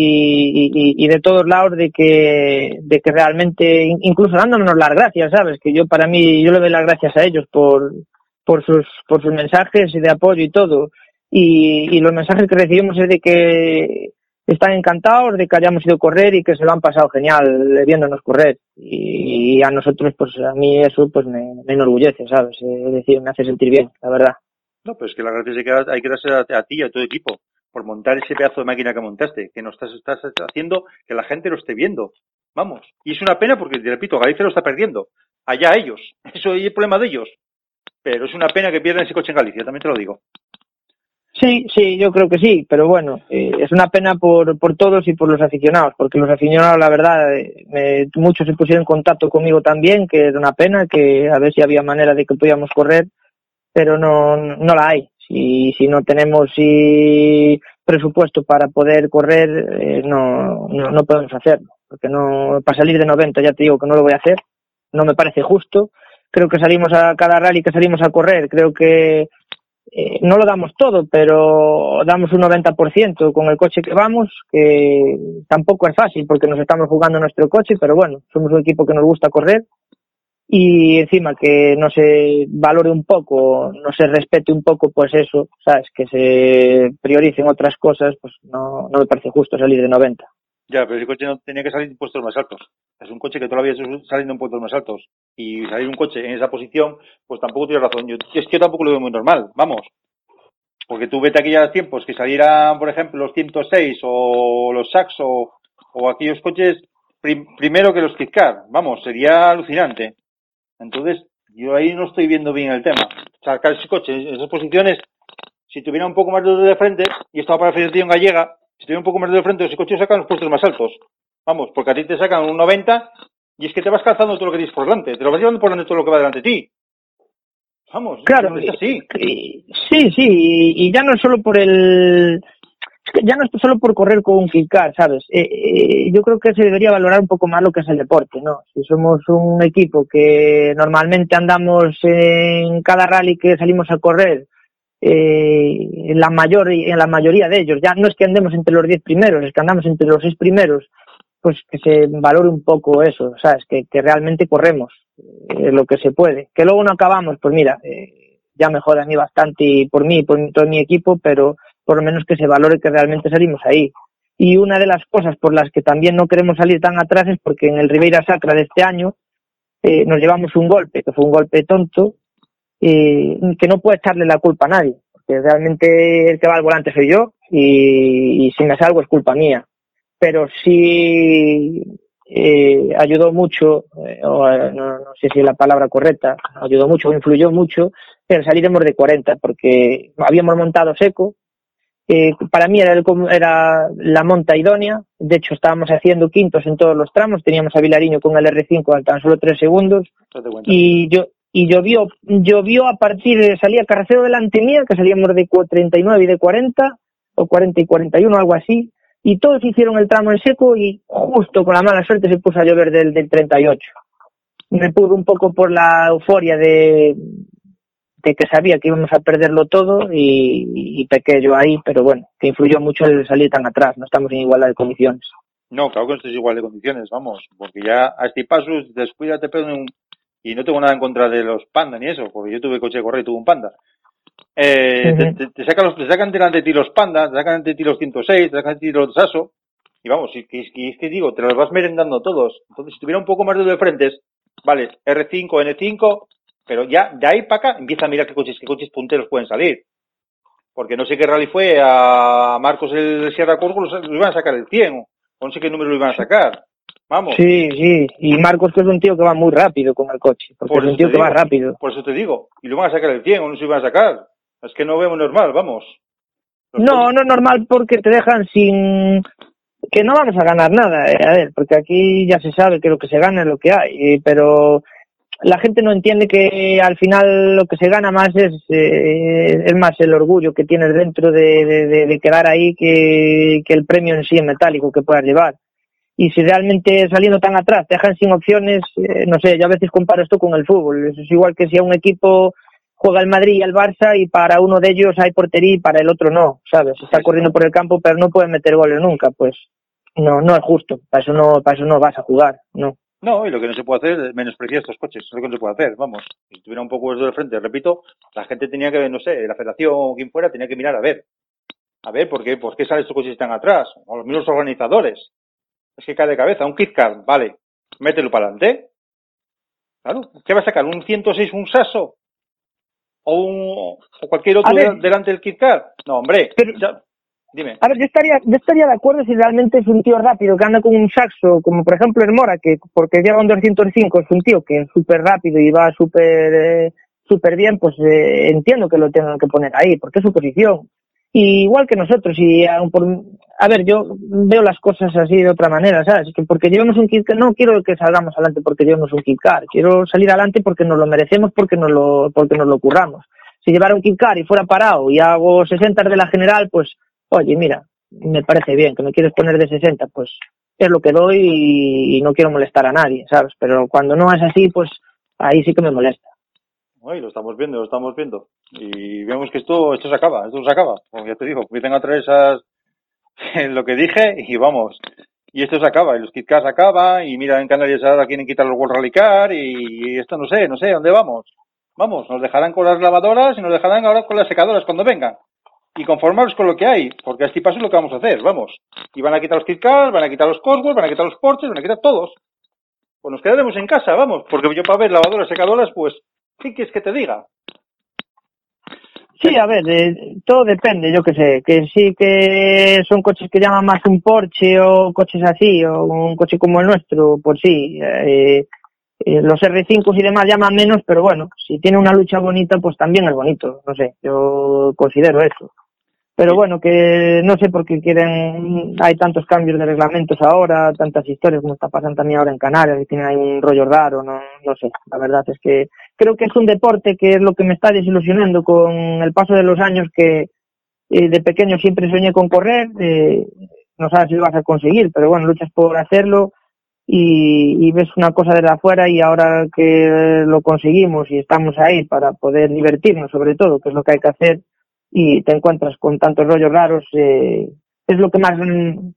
y, y de todos lados, de que de que realmente, incluso dándonos las gracias, ¿sabes? Que yo para mí, yo le doy las gracias a ellos por por sus por sus mensajes de apoyo y todo. Y, y los mensajes que recibimos es de que están encantados de que hayamos ido a correr y que se lo han pasado genial viéndonos correr. Y, y a nosotros, pues a mí eso pues me, me enorgullece, ¿sabes? Es decir, me hace sentir bien, la verdad. No, pues que las gracias hay que darse a, a ti y a tu equipo por montar ese pedazo de máquina que montaste, que nos estás, estás haciendo que la gente lo esté viendo. Vamos. Y es una pena porque, te repito, Galicia lo está perdiendo. Allá ellos. Eso es el problema de ellos. Pero es una pena que pierdan ese coche en Galicia, también te lo digo. Sí, sí, yo creo que sí, pero bueno, eh, es una pena por por todos y por los aficionados, porque los aficionados, la verdad, eh, me, muchos se pusieron en contacto conmigo también, que era una pena, que a ver si había manera de que pudiéramos correr, pero no no la hay. Si, si no tenemos si presupuesto para poder correr, eh, no, no no podemos hacerlo, porque no para salir de noventa, ya te digo que no lo voy a hacer, no me parece justo. Creo que salimos a cada rally que salimos a correr, creo que Eh, no lo damos todo, pero damos un noventa por ciento con el coche que vamos, que tampoco es fácil porque nos estamos jugando nuestro coche, pero bueno, somos un equipo que nos gusta correr y encima que no se valore un poco, no se respete un poco, pues eso, sabes, que se prioricen otras cosas, pues no, no me parece justo salir de noventa. Ya, pero ese coche no tenía que salir en puestos más altos. Es un coche que todavía está saliendo en puestos más altos. Y salir un coche en esa posición, pues tampoco tiene razón. Yo, es que yo tampoco lo veo muy normal, vamos. Porque tú vete aquí ya los tiempos, que salieran, por ejemplo, los ciento seis o los Saxo o, o aquellos coches prim, primero que los Kit-Kat. Vamos, sería alucinante. Entonces, yo ahí no estoy viendo bien el tema. Sacar ese coche en esas posiciones, si tuviera un poco más de frente, y estaba para la Federación Gallega, si te ven un poco más de frente, los coches sacan los puestos más altos. Vamos, porque a ti te sacan un noventa y es que te vas calzando todo lo que tienes por delante. Te lo vas llevando por delante todo lo que va delante de ti. Vamos, claro, no es así. Y, sí, sí, y, y ya no es solo por el... Es que ya no es solo por correr con un Kit-Kat, ¿sabes? Eh, eh, yo creo que se debería valorar un poco más lo que es el deporte, ¿no? Si somos un equipo que normalmente andamos en cada rally que salimos a correr, Eh, en la mayor en la mayoría de ellos, ya no es que andemos entre los diez primeros, es que andamos entre los seis primeros, pues que se valore un poco eso, sabes, que, que realmente corremos eh, lo que se puede, que luego no acabamos, pues mira, eh, ya me jode a mí bastante y por mí, por todo mi equipo, pero por lo menos que se valore que realmente salimos ahí. Y una de las cosas por las que también no queremos salir tan atrás es porque en el Ribeira Sacra de este año eh, nos llevamos un golpe, que fue un golpe tonto, Eh, que no puede echarle la culpa a nadie, porque realmente el que va al volante soy yo y, y si me salgo es culpa mía, pero sí eh, ayudó mucho, eh, o, no, no sé si es la palabra correcta, ayudó mucho, influyó mucho, pero saliremos de cuarenta porque habíamos montado seco, eh, para mí era, el, era la monta idónea, de hecho estábamos haciendo quintos en todos los tramos, teníamos a Vilariño con el erre cinco a tan solo tres segundos y yo Y llovió, llovió a partir de, salía Carracero delante mía, que salíamos de treinta y nueve y de cuarenta, o cuarenta y cuarenta y uno, algo así, y todos hicieron el tramo en seco y justo con la mala suerte se puso a llover del, del treinta y ocho. Me pudo un poco por la euforia de, de que sabía que íbamos a perderlo todo y, y pequé yo ahí, pero bueno, que influyó mucho el salir tan atrás, no estamos en igualdad de condiciones. No, claro que no es igual de condiciones, vamos, porque ya a este paso, descuídate, pero en un... Y no tengo nada en contra de los Panda ni eso, porque yo tuve coche de correr y tuve un Panda. Eh, uh-huh. te, te, sacan los, te sacan delante de ti los Panda, te sacan delante de ti los ciento seis, te sacan delante de ti los Sasso. Y vamos, y, y es que digo, te los vas merendando todos. Entonces, si tuviera un poco más de frentes, vale, erre cinco, ene cinco, pero ya de ahí para acá empieza a mirar qué coches, qué coches punteros pueden salir. Porque no sé qué rally fue, a Marcos el Sierra Corgo lo iban a sacar el cien, o no sé qué número lo iban a sacar. Vamos. Sí, sí, y Marcos que es un tío que va muy rápido con el coche, porque por es un tío que digo, va rápido. Por eso te digo, y lo van a sacar el cien o no se lo van a sacar, es que no vemos normal, vamos. Los no, coches. No es normal porque te dejan sin, que no vamos a ganar nada, eh. A ver, porque aquí ya se sabe que lo que se gana es lo que hay, eh, pero la gente no entiende que al final lo que se gana más es eh, es más el orgullo que tienes dentro de, de, de, de quedar ahí que, que el premio en sí es metálico que puedas llevar. Y si realmente saliendo tan atrás te dejan sin opciones, eh, no sé, yo a veces comparo esto con el fútbol. Es igual que si a un equipo juega el Madrid y el Barça y para uno de ellos hay portería y para el otro no, ¿sabes? Está corriendo por el campo pero no puede meter goles nunca, pues no no es justo, para eso no para eso no vas a jugar, no. No, y lo que no se puede hacer es menospreciar estos coches, es lo que no se puede hacer, vamos. Si tuviera un poco eso de frente, repito, la gente tenía que, no sé, la federación o quien fuera, tenía que mirar a ver. A ver, ¿por qué, pues, qué salen estos coches que están atrás? O los mismos organizadores. Es que cae de cabeza, un kit car, vale, mételo para adelante. Claro, ¿qué va a sacar? ¿Un ciento seis, un Sasso? ¿O un o cualquier otro ver, delante del kit car? No, hombre, pero... ya... Dime. A ver, yo estaría, yo estaría de acuerdo si realmente es un tío rápido que anda con un saxo, como por ejemplo el Mora, que porque lleva un doscientos cinco, es un tío que es súper rápido y va súper eh, súper bien, pues eh, entiendo que lo tengan que poner ahí, porque es su posición. Y igual que nosotros, y aun por, a ver, yo veo las cosas así de otra manera, ¿sabes? Que porque llevamos un kit car, no quiero que salgamos adelante porque llevamos un kit car, quiero salir adelante porque nos lo merecemos, porque nos lo, porque nos lo curramos. Si llevara un kit car y fuera parado y hago sesenta de la general, pues oye, mira, me parece bien, que me quieres poner de sesenta, pues es lo que doy y, y no quiero molestar a nadie, ¿sabes? Pero cuando no es así, pues ahí sí que me molesta. Uy, lo estamos viendo, lo estamos viendo. Y vemos que esto esto se acaba, esto se acaba. Como ya te digo, empiezan a traer esas, lo que dije, y vamos. Y esto se acaba, y los kit cars se acaba, y mira, en Canarias ahora quieren quitar los World Rally Car, y, y esto no sé, no sé, ¿dónde vamos? Vamos, nos dejarán con las lavadoras y nos dejarán ahora con las secadoras cuando vengan. Y conformaros con lo que hay, porque a este paso es lo que vamos a hacer, vamos. Y van a quitar los kit cars, van a quitar los Cosworth, van a quitar los Porsches, van a quitar todos. Pues nos quedaremos en casa, vamos, porque yo para ver lavadoras, secadoras, pues, ¿qué quieres que te diga? Sí, a ver, eh, todo depende, yo que sé, que sí que son coches que llaman más un Porsche o coches así, o un coche como el nuestro, pues sí, eh, eh, los erre cinco y demás llaman menos, pero bueno, si tiene una lucha bonita, pues también es bonito, no sé, yo considero eso. Pero bueno, que no sé por qué quieren, hay tantos cambios de reglamentos ahora, tantas historias como está pasando también ahora en Canarias, que tienen ahí un rollo raro, no no sé, la verdad es que creo que es un deporte que es lo que me está desilusionando con el paso de los años, que eh, de pequeño siempre soñé con correr, eh, no sabes si lo vas a conseguir, pero bueno, luchas por hacerlo y, y ves una cosa desde afuera y ahora que lo conseguimos y estamos ahí para poder divertirnos sobre todo, que es lo que hay que hacer, y te encuentras con tantos rollos raros, eh, es lo que más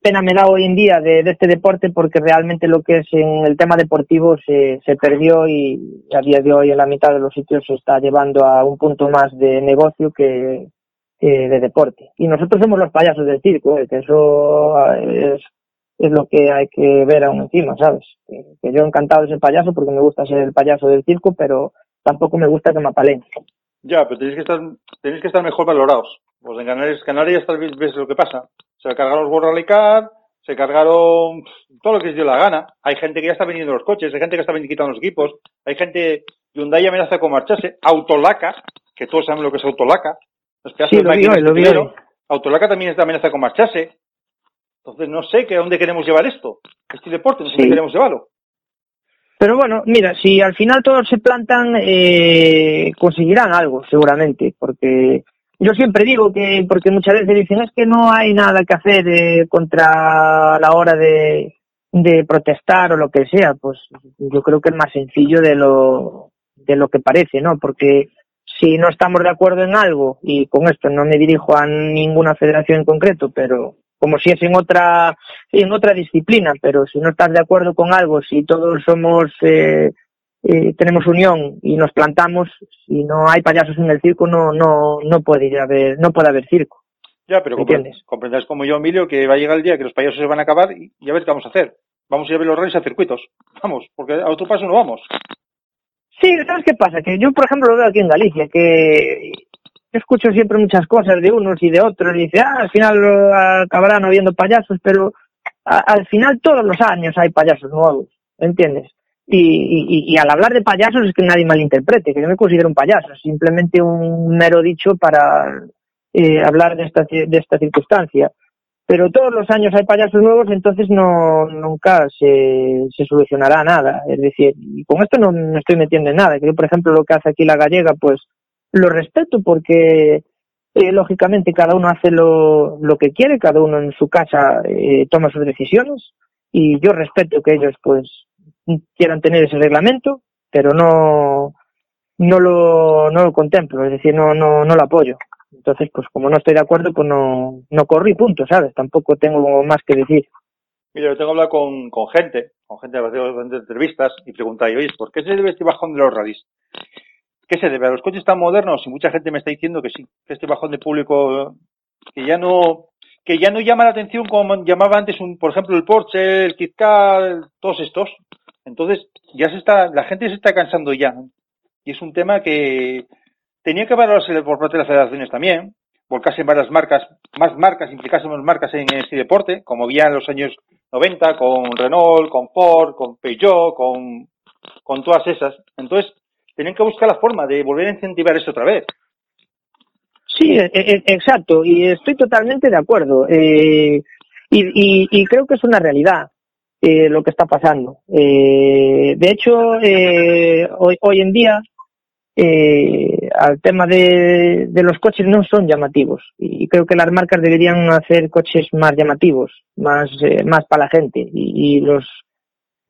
pena me da hoy en día de, de este deporte, porque realmente lo que es en el tema deportivo se, se perdió y a día de hoy en la mitad de los sitios se está llevando a un punto más de negocio que eh, de deporte. Y nosotros somos los payasos del circo, eh, que eso es, es lo que hay que ver aún encima, ¿sabes? Que, que yo encantado de ser payaso porque me gusta ser el payaso del circo, pero tampoco me gusta que me apaleen. Ya, pero tenéis que estar, tenéis que estar mejor valorados. Pues en Canarias, Canarias tal vez ves lo que pasa. Se cargaron los World Rally Car, se cargaron todo lo que les dio la gana. Hay gente que ya está vendiendo los coches, hay gente que está quitando los equipos, hay gente, Hyundai amenaza con marcharse. Autolaca, que todos saben lo que es Autolaca. Los pedazos sí, lo de vi hoy, lo vi hoy. Autolaca también está amenaza con marcharse. Entonces no sé que a dónde queremos llevar esto. Este deporte, no sé sí. dónde queremos llevarlo. Pero bueno, mira, si al final todos se plantan, eh, conseguirán algo, seguramente, porque yo siempre digo que, porque muchas veces dicen, es que no hay nada que hacer eh, contra la hora de, de protestar o lo que sea, pues yo creo que es más sencillo de lo, de lo que parece, ¿no? Porque si no estamos de acuerdo en algo, y con esto no me dirijo a ninguna federación en concreto, pero... como si es en otra en otra disciplina, pero si no estás de acuerdo con algo, si todos somos eh, eh, tenemos unión y nos plantamos, si no hay payasos en el circo, no no no puede haber no puede haber circo. Ya, pero comprendes, comprenderás como yo, Emilio, que va a llegar el día que los payasos se van a acabar y, y a ver qué vamos a hacer. Vamos a ir a ver los rallies a circuitos. Vamos, porque a otro paso no vamos. Sí, ¿sabes qué pasa? Que yo, por ejemplo, lo veo aquí en Galicia, que... yo escucho siempre muchas cosas de unos y de otros y dice, ah, al final acabarán habiendo payasos, pero a, al final todos los años hay payasos nuevos, ¿entiendes? Y, y, y al hablar de payasos es que nadie malinterprete, que yo me considero un payaso, simplemente un mero dicho para eh, hablar de esta, de esta circunstancia. Pero todos los años hay payasos nuevos, entonces no nunca se, se solucionará nada. Es decir, y con esto no me estoy metiendo en nada, que yo, por ejemplo, lo que hace aquí la gallega, pues lo respeto porque, eh, lógicamente, cada uno hace lo, lo que quiere, cada uno en su casa eh, toma sus decisiones y yo respeto que ellos pues quieran tener ese reglamento, pero no no lo no lo contemplo, es decir, no no no lo apoyo. Entonces, pues como no estoy de acuerdo, pues no no corrí, punto, ¿sabes? Tampoco tengo más que decir. Mira, yo tengo que hablar con, con gente, con gente que hace bastantes entrevistas y preguntáis, oye, ¿por qué se debe este bajón de los rallies? ¿Qué se debe? ¿A los coches tan modernos? Y mucha gente me está diciendo que sí, que este bajón de público, que ya no que ya no llama la atención como llamaba antes, un, por ejemplo, el Porsche, el Kit Kat, todos estos. Entonces, ya se está, la gente se está cansando ya. Y es un tema que tenía que valorarse por parte de las federaciones también, volcarse en varias marcas, más marcas, implicarse en más marcas en este deporte, como había en los años noventa, con Renault, con Ford, con Peugeot, con, con todas esas. Entonces, tenían que buscar la forma de volver a incentivar eso otra vez. Sí, e- e- exacto, y estoy totalmente de acuerdo. Eh, y, y, y creo que es una realidad. Eh, lo que está pasando. Eh, de hecho, eh, hoy, hoy en día, eh, al tema de, de los coches no son llamativos. Y creo que las marcas deberían hacer coches más llamativos, más eh, más para la gente. Y, y los,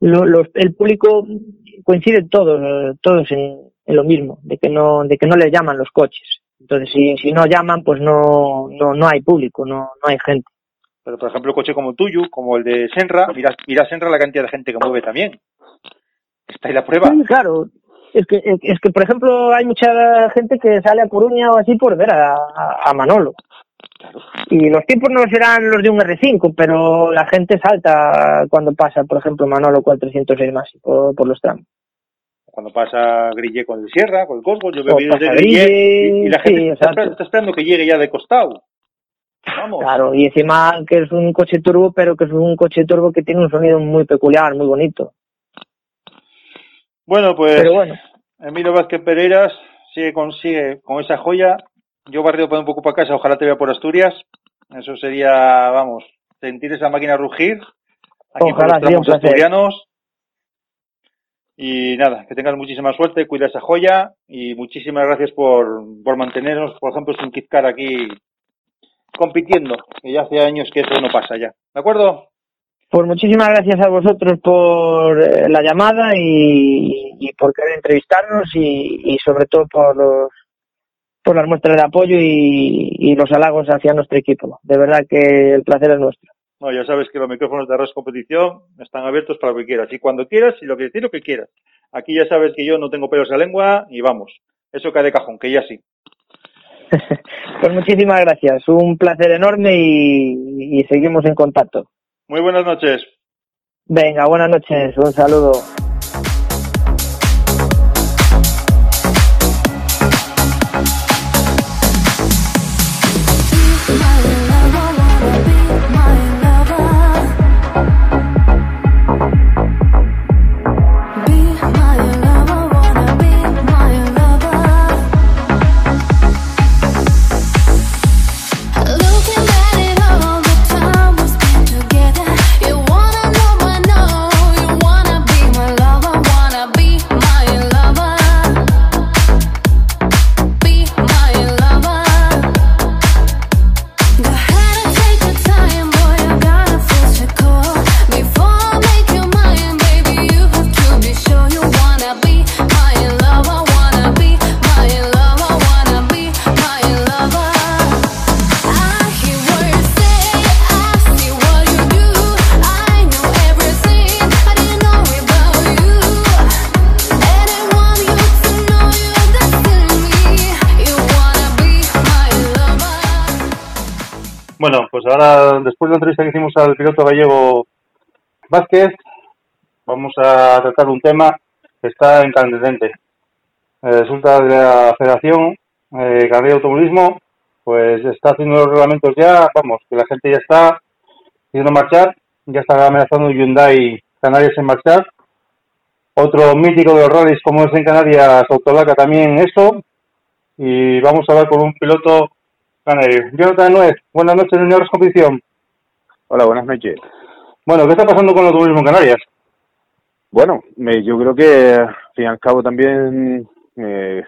lo, los el público coincide todos todos en, en lo mismo, de que no de que no les llaman los coches. Entonces, si si no llaman, pues no no no hay público, no no hay gente. Pero, por ejemplo, el coche como el tuyo, como el de Senra, mira, mira Senra la cantidad de gente que mueve también. Está ahí la prueba. Sí, claro. Es que, es que por ejemplo, hay mucha gente que sale a Coruña o así por ver a, a, a Manolo. Claro. Y los tiempos no serán los de un erre cinco, pero la gente salta cuando pasa, por ejemplo, Manolo cuatrocientos seis más por, por los tramos. Cuando pasa Grille con el Sierra, con el Cosworth, yo veo vídeos de Grille, Grille y, y la gente sí, está, esperando, está esperando que llegue ya de costado. Vamos. Claro, y encima que es un coche turbo, pero que es un coche turbo que tiene un sonido muy peculiar, muy bonito. Bueno, pues pero bueno. Emilio Vázquez Pereiras sigue con, sigue con esa joya. Yo barrio para un poco para casa, ojalá te vea por Asturias. Eso sería, vamos, sentir esa máquina rugir. Aquí ojalá, sí, un placer. Asturianos. Y nada, que tengas muchísima suerte, cuida esa joya y muchísimas gracias por, por mantenernos, por ejemplo, sin Kizkar aquí compitiendo, que ya hace años que eso no pasa ya, ¿de acuerdo? Pues muchísimas gracias a vosotros por eh, la llamada y, y por querer entrevistarnos y, y sobre todo por los por las muestras de apoyo y, y los halagos hacia nuestro equipo. De verdad que el placer es nuestro. No, ya sabes que los micrófonos de Arras Competición están abiertos para lo que quieras y cuando quieras y lo que decir lo que quieras. Aquí ya sabes que yo no tengo pelos en la lengua y vamos, eso cae de cajón, que ya sí. Pues muchísimas gracias, un placer enorme y, y seguimos en contacto. Muy buenas noches. Venga, buenas noches, un saludo. Ahora, después de la entrevista que hicimos al piloto gallego Vázquez, vamos a tratar un tema que está en candente. Eh, resulta de la Federación eh, Canaria de Automovilismo, pues está haciendo los reglamentos ya, vamos, que la gente ya está pidiendo marchar, ya está amenazando Hyundai Canarias en marchar. Otro mítico de los rallies como es en Canarias, Autolaca también eso. Y vamos a hablar con un piloto canario. Jonathan Nuez, buenas noches en Arras Competición. Hola, buenas noches. Bueno, ¿qué está pasando con el automovilismo en Canarias? Bueno, me, yo creo que al fin y al cabo también, eh,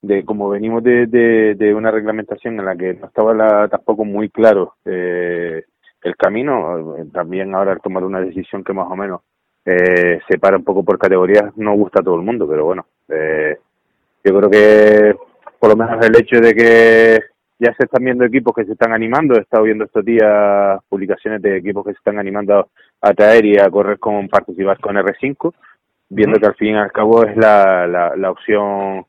de como venimos de, de, de una reglamentación en la que no estaba la, tampoco muy claro eh, el camino, también ahora al tomar una decisión que más o menos eh, separa un poco por categorías, no gusta a todo el mundo, pero bueno, eh, yo creo que por lo menos el hecho de que ya se están viendo equipos que se están animando, he estado viendo estos días publicaciones de equipos que se están animando a traer y a correr con participar con R cinco, viendo que al fin y al cabo es la, la, la opción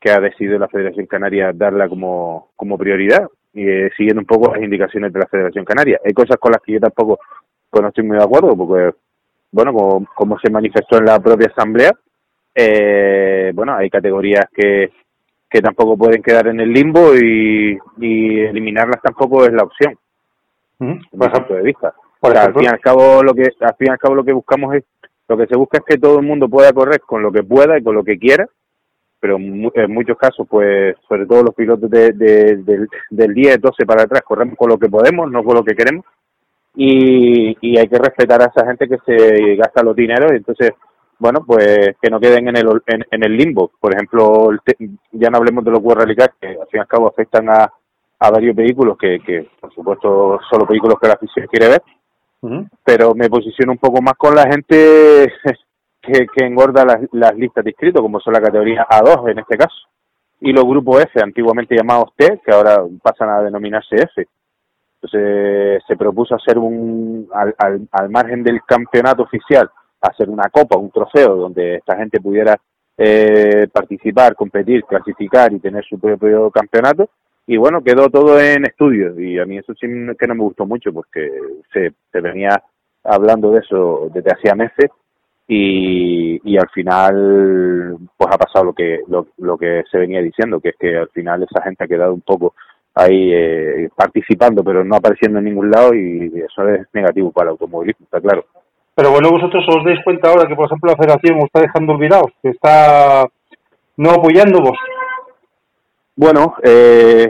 que ha decidido la Federación Canaria darla como, como prioridad, y eh, siguiendo un poco las indicaciones de la Federación Canaria. Hay cosas con las que yo tampoco pues no estoy muy de acuerdo, porque, bueno, como, como se manifestó en la propia asamblea, eh, bueno, hay categorías que, que tampoco pueden quedar en el limbo y, y eliminarlas tampoco es la opción, uh-huh. desde el punto de vista. O sea, al fin y al cabo lo que al fin y al cabo lo que buscamos es lo que se busca es que todo el mundo pueda correr con lo que pueda y con lo que quiera, pero en muchos casos, pues, sobre todo los pilotos de, de, de, del diez, doce para atrás, corremos con lo que podemos, no con lo que queremos, y, y hay que respetar a esa gente que se gasta los dineros, y entonces, bueno, pues, que no queden en el en, en el limbo. Por ejemplo, ya no hablemos de los World Rally Cup, que al fin y al cabo afectan a, a varios vehículos, que, que, por supuesto, son los vehículos que la afición quiere ver, uh-huh. pero me posiciono un poco más con la gente... Que, que engorda las, las listas de inscritos, como son la categoría A dos en este caso, y los grupos F, antiguamente llamados T, que ahora pasan a denominarse F. Entonces se propuso hacer un, al, al, al margen del campeonato oficial, hacer una copa, un trofeo, donde esta gente pudiera eh, participar, competir, clasificar y tener su propio campeonato, y bueno, quedó todo en estudios, y a mí eso sí que no me gustó mucho, porque se, se venía hablando de eso desde hacía meses, Y, y al final pues ha pasado lo que lo, lo que se venía diciendo, que es que al final esa gente ha quedado un poco ahí eh, participando pero no apareciendo en ningún lado, y eso es negativo para el automovilismo, está claro. Pero bueno, vosotros os dais cuenta ahora que por ejemplo la Federación os está dejando olvidados, que está no apoyándoos. Bueno, eh,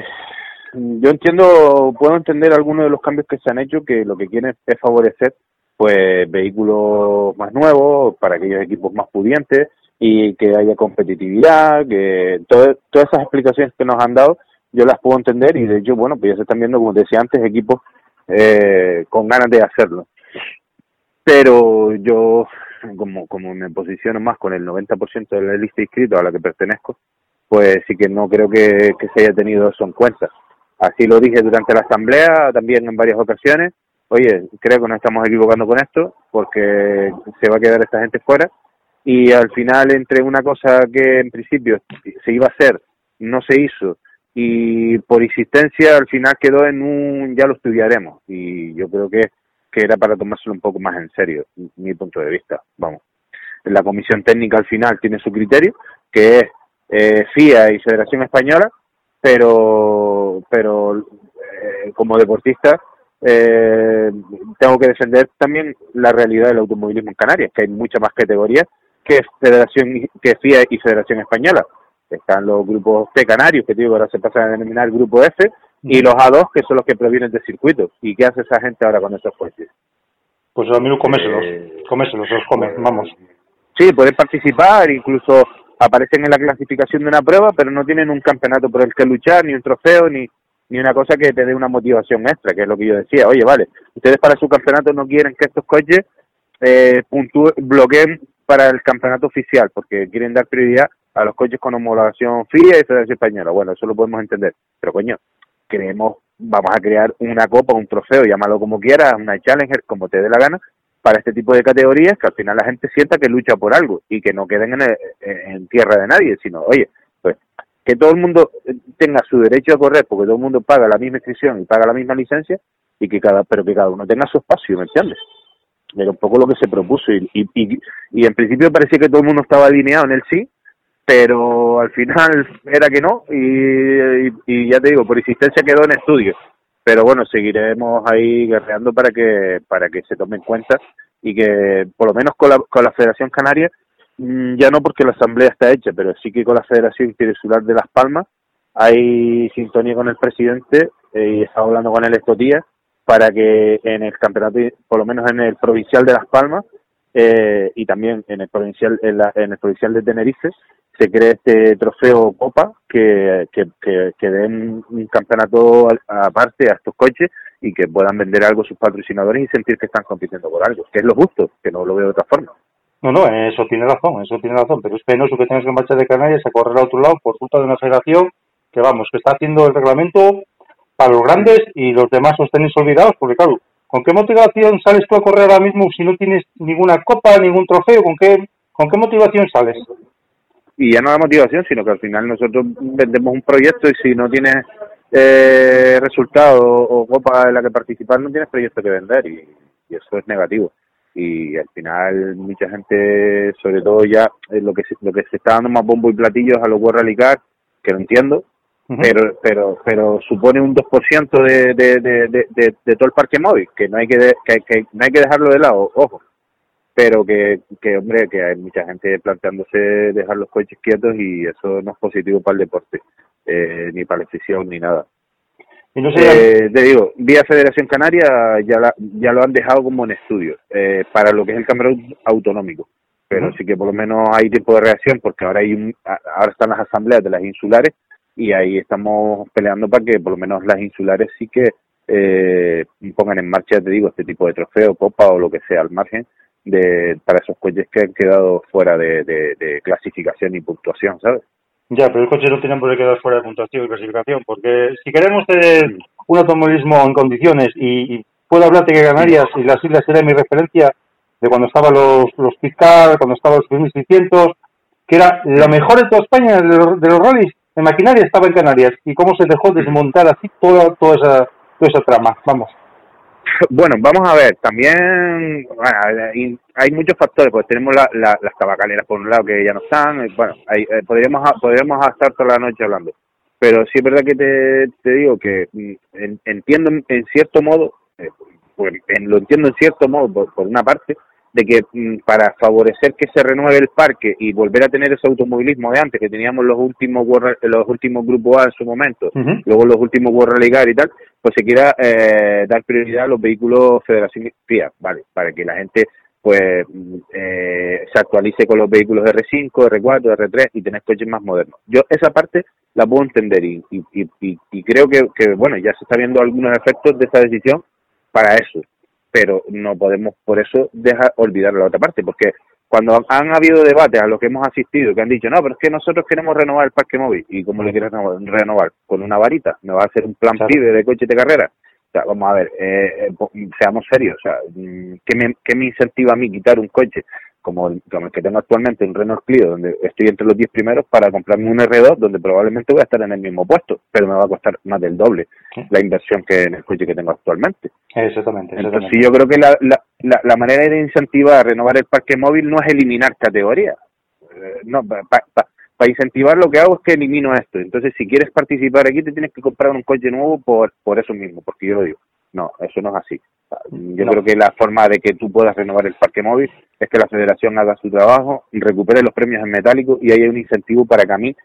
yo entiendo, puedo entender algunos de los cambios que se han hecho, que lo que quieren es favorecer pues vehículos más nuevos para aquellos equipos más pudientes y que haya competitividad, que todo, todas esas explicaciones que nos han dado yo las puedo entender, y de hecho bueno pues ya se están viendo, como te decía antes, equipos eh, con ganas de hacerlo, pero yo como como me posiciono más con el noventa por ciento de la lista inscrita a la que pertenezco, pues sí que no creo que, que se haya tenido eso en cuenta. Así lo dije durante la asamblea también en varias ocasiones. Oye, creo que nos estamos equivocando con esto, porque se va a quedar esta gente fuera, y al final entre una cosa que en principio se iba a hacer, no se hizo, y por insistencia al final quedó en un ya lo estudiaremos, y yo creo que, que era para tomárselo un poco más en serio, mi punto de vista, vamos. La comisión técnica al final tiene su criterio, que es eh, F I A y Federación Española, pero, pero eh, como deportista... Eh, tengo que defender también la realidad del automovilismo en Canarias, que hay muchas más categorías que Federación, que F I A y Federación Española. Están los grupos T canarios, que digo ahora se pasan a denominar grupo F, y los A dos, que son los que provienen de circuitos. ¿Y qué hace esa gente ahora con esos jueces? Pues a mí no coméselos, eh, coméselos, los comen, vamos. Sí, pueden participar, incluso aparecen en la clasificación de una prueba, pero no tienen un campeonato por el que luchar, ni un trofeo, ni... ni una cosa que te dé una motivación extra, que es lo que yo decía. Oye, vale, ustedes para su campeonato no quieren que estos coches eh, puntúen, bloqueen para el campeonato oficial, porque quieren dar prioridad a los coches con homologación F I A y Federación Española. Bueno, eso lo podemos entender, pero coño, queremos, vamos a crear una copa, un trofeo, llámalo como quieras, una Challenger, como te dé la gana, para este tipo de categorías, que al final la gente sienta que lucha por algo y que no queden en, el, en tierra de nadie, sino, oye, pues... que todo el mundo tenga su derecho a correr, porque todo el mundo paga la misma inscripción y paga la misma licencia, y que cada pero que cada uno tenga su espacio, ¿me entiendes? Era un poco lo que se propuso, y, y, y, y en principio parecía que todo el mundo estaba alineado en el sí, pero al final era que no, y, y, y ya te digo, por insistencia quedó en estudio. Pero bueno, seguiremos ahí guerreando para que para que se tome en cuenta, y que por lo menos con la, con la Federación Canaria, ya no porque la asamblea está hecha, pero sí que con la Federación Interinsular de Las Palmas hay sintonía con el presidente, eh, y he estado hablando con él estos días para que en el campeonato, por lo menos en el provincial de Las Palmas, eh, y también en el provincial en, la, en el provincial de Tenerife, se cree este trofeo Copa que que, que, que den un campeonato aparte a estos coches, y que puedan vender algo sus patrocinadores y sentir que están compitiendo por algo, que es lo justo, que no lo veo de otra forma. No, no, eso tiene razón, eso tiene razón, pero es penoso que tengas que marchar de Canarias a correr a otro lado por culpa de una federación que, vamos, que está haciendo el reglamento para los grandes y los demás os tenéis olvidados, porque claro, ¿con qué motivación sales tú a correr ahora mismo si no tienes ninguna copa, ningún trofeo? ¿Con qué, con qué motivación sales? Y ya no da motivación, sino que al final nosotros vendemos un proyecto y si no tienes eh, resultado o copa en la que participar, no tienes proyecto que vender y, y eso es negativo. Y al final mucha gente, sobre todo ya, lo que se, lo que se está dando más bombo y platillos a los World Rally Cup, que lo entiendo, uh-huh. pero pero pero supone un dos por ciento de, de, de, de, de, de todo el parque móvil, que no hay que, de, que, que no hay que dejarlo de lado, ojo. Pero que, que, hombre, que hay mucha gente planteándose dejar los coches quietos y eso no es positivo para el deporte, eh, ni para la afición, ni nada. ¿Y no sería... eh, te digo, vía Federación Canaria ya la, ya lo han dejado como en estudio, eh, para lo que es el campeonato autonómico. Pero uh-huh. sí que por lo menos hay tiempo de reacción, porque ahora hay un, ahora están las asambleas de las insulares y ahí estamos peleando para que por lo menos las insulares sí que eh, pongan en marcha, te digo, este tipo de trofeo, copa o lo que sea al margen, de para esos coches que han quedado fuera de, de, de clasificación y puntuación, ¿sabes? Ya, pero los coches no tienen por qué quedar fuera de puntuación y clasificación, porque si queremos tener sí. un automovilismo en condiciones, y, y puedo hablarte que Canarias y las islas era mi referencia de cuando estaban los los Pizcar, cuando estaban los mil seiscientos, que era lo mejor en toda España de los, de los rallies, de maquinaria estaba en Canarias, y cómo se dejó desmontar así toda, toda esa toda esa trama, vamos. Bueno, vamos a ver, también bueno, hay muchos factores, pues tenemos la, la, las tabacaleras por un lado que ya no están, bueno, hay, eh, podríamos podríamos estar toda la noche hablando, pero sí es verdad que te, te digo que en, entiendo en cierto modo, eh, bueno, en, lo entiendo en cierto modo por, por una parte, de que para favorecer que se renueve el parque y volver a tener ese automovilismo de antes, que teníamos los últimos World, los últimos Grupo A en su momento, uh-huh. luego los últimos World Rally Cup y tal, pues se quiera eh, dar prioridad a los vehículos Federación F I A, vale, para que la gente pues eh, se actualice con los vehículos erre cinco, erre cuatro, erre tres y tener coches más modernos. Yo esa parte la puedo entender y, y, y, y creo que, que, bueno, ya se está viendo algunos efectos de esta decisión para eso. Pero no podemos por eso dejar olvidar la otra parte, porque cuando han habido debates a los que hemos asistido que han dicho, no, pero es que nosotros queremos renovar el parque móvil, ¿y cómo le quieres renovar? ¿Con una varita? ¿Me va a hacer un plan pibe de coche de carrera? O sea, vamos a ver, eh, seamos serios, o sea, ¿qué me, qué me incentiva a mí quitar un coche como el, como el que tengo actualmente, un Renault Clio, donde estoy entre los diez primeros, para comprarme un erre dos, donde probablemente voy a estar en el mismo puesto, pero me va a costar más del doble ¿Qué? la inversión que en el coche que tengo actualmente? Exactamente. exactamente. Entonces yo creo que la, la, la, la manera de incentivar a renovar el parque móvil no es eliminar categorías. Eh, no, para pa, pa, pa incentivar lo que hago es que elimino esto. Entonces si quieres participar aquí te tienes que comprar un coche nuevo por, por eso mismo, porque yo lo digo. No, eso no es así. Yo no. creo que la forma de que tú puedas renovar el parque móvil es que la federación haga su trabajo, recupere los premios en metálico y haya un incentivo para que a mí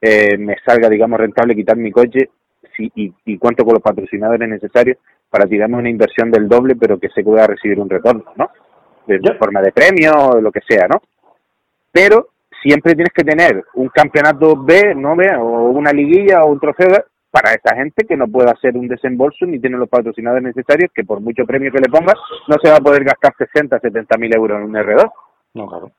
eh, me salga, digamos, rentable quitar mi coche si, y, y cuento con los patrocinadores necesarios para tirarme una inversión del doble, pero que se pueda recibir un retorno, ¿no? De ¿Sí? forma de premio o lo que sea, ¿no? Pero siempre tienes que tener un campeonato B, ¿no? B, o una liguilla o un trofeo B, para esa gente que no puede hacer un desembolso ni tiene los patrocinadores necesarios, que por mucho premio que le pongas, no se va a poder gastar sesenta, setenta mil euros en un erre dos. No, claro.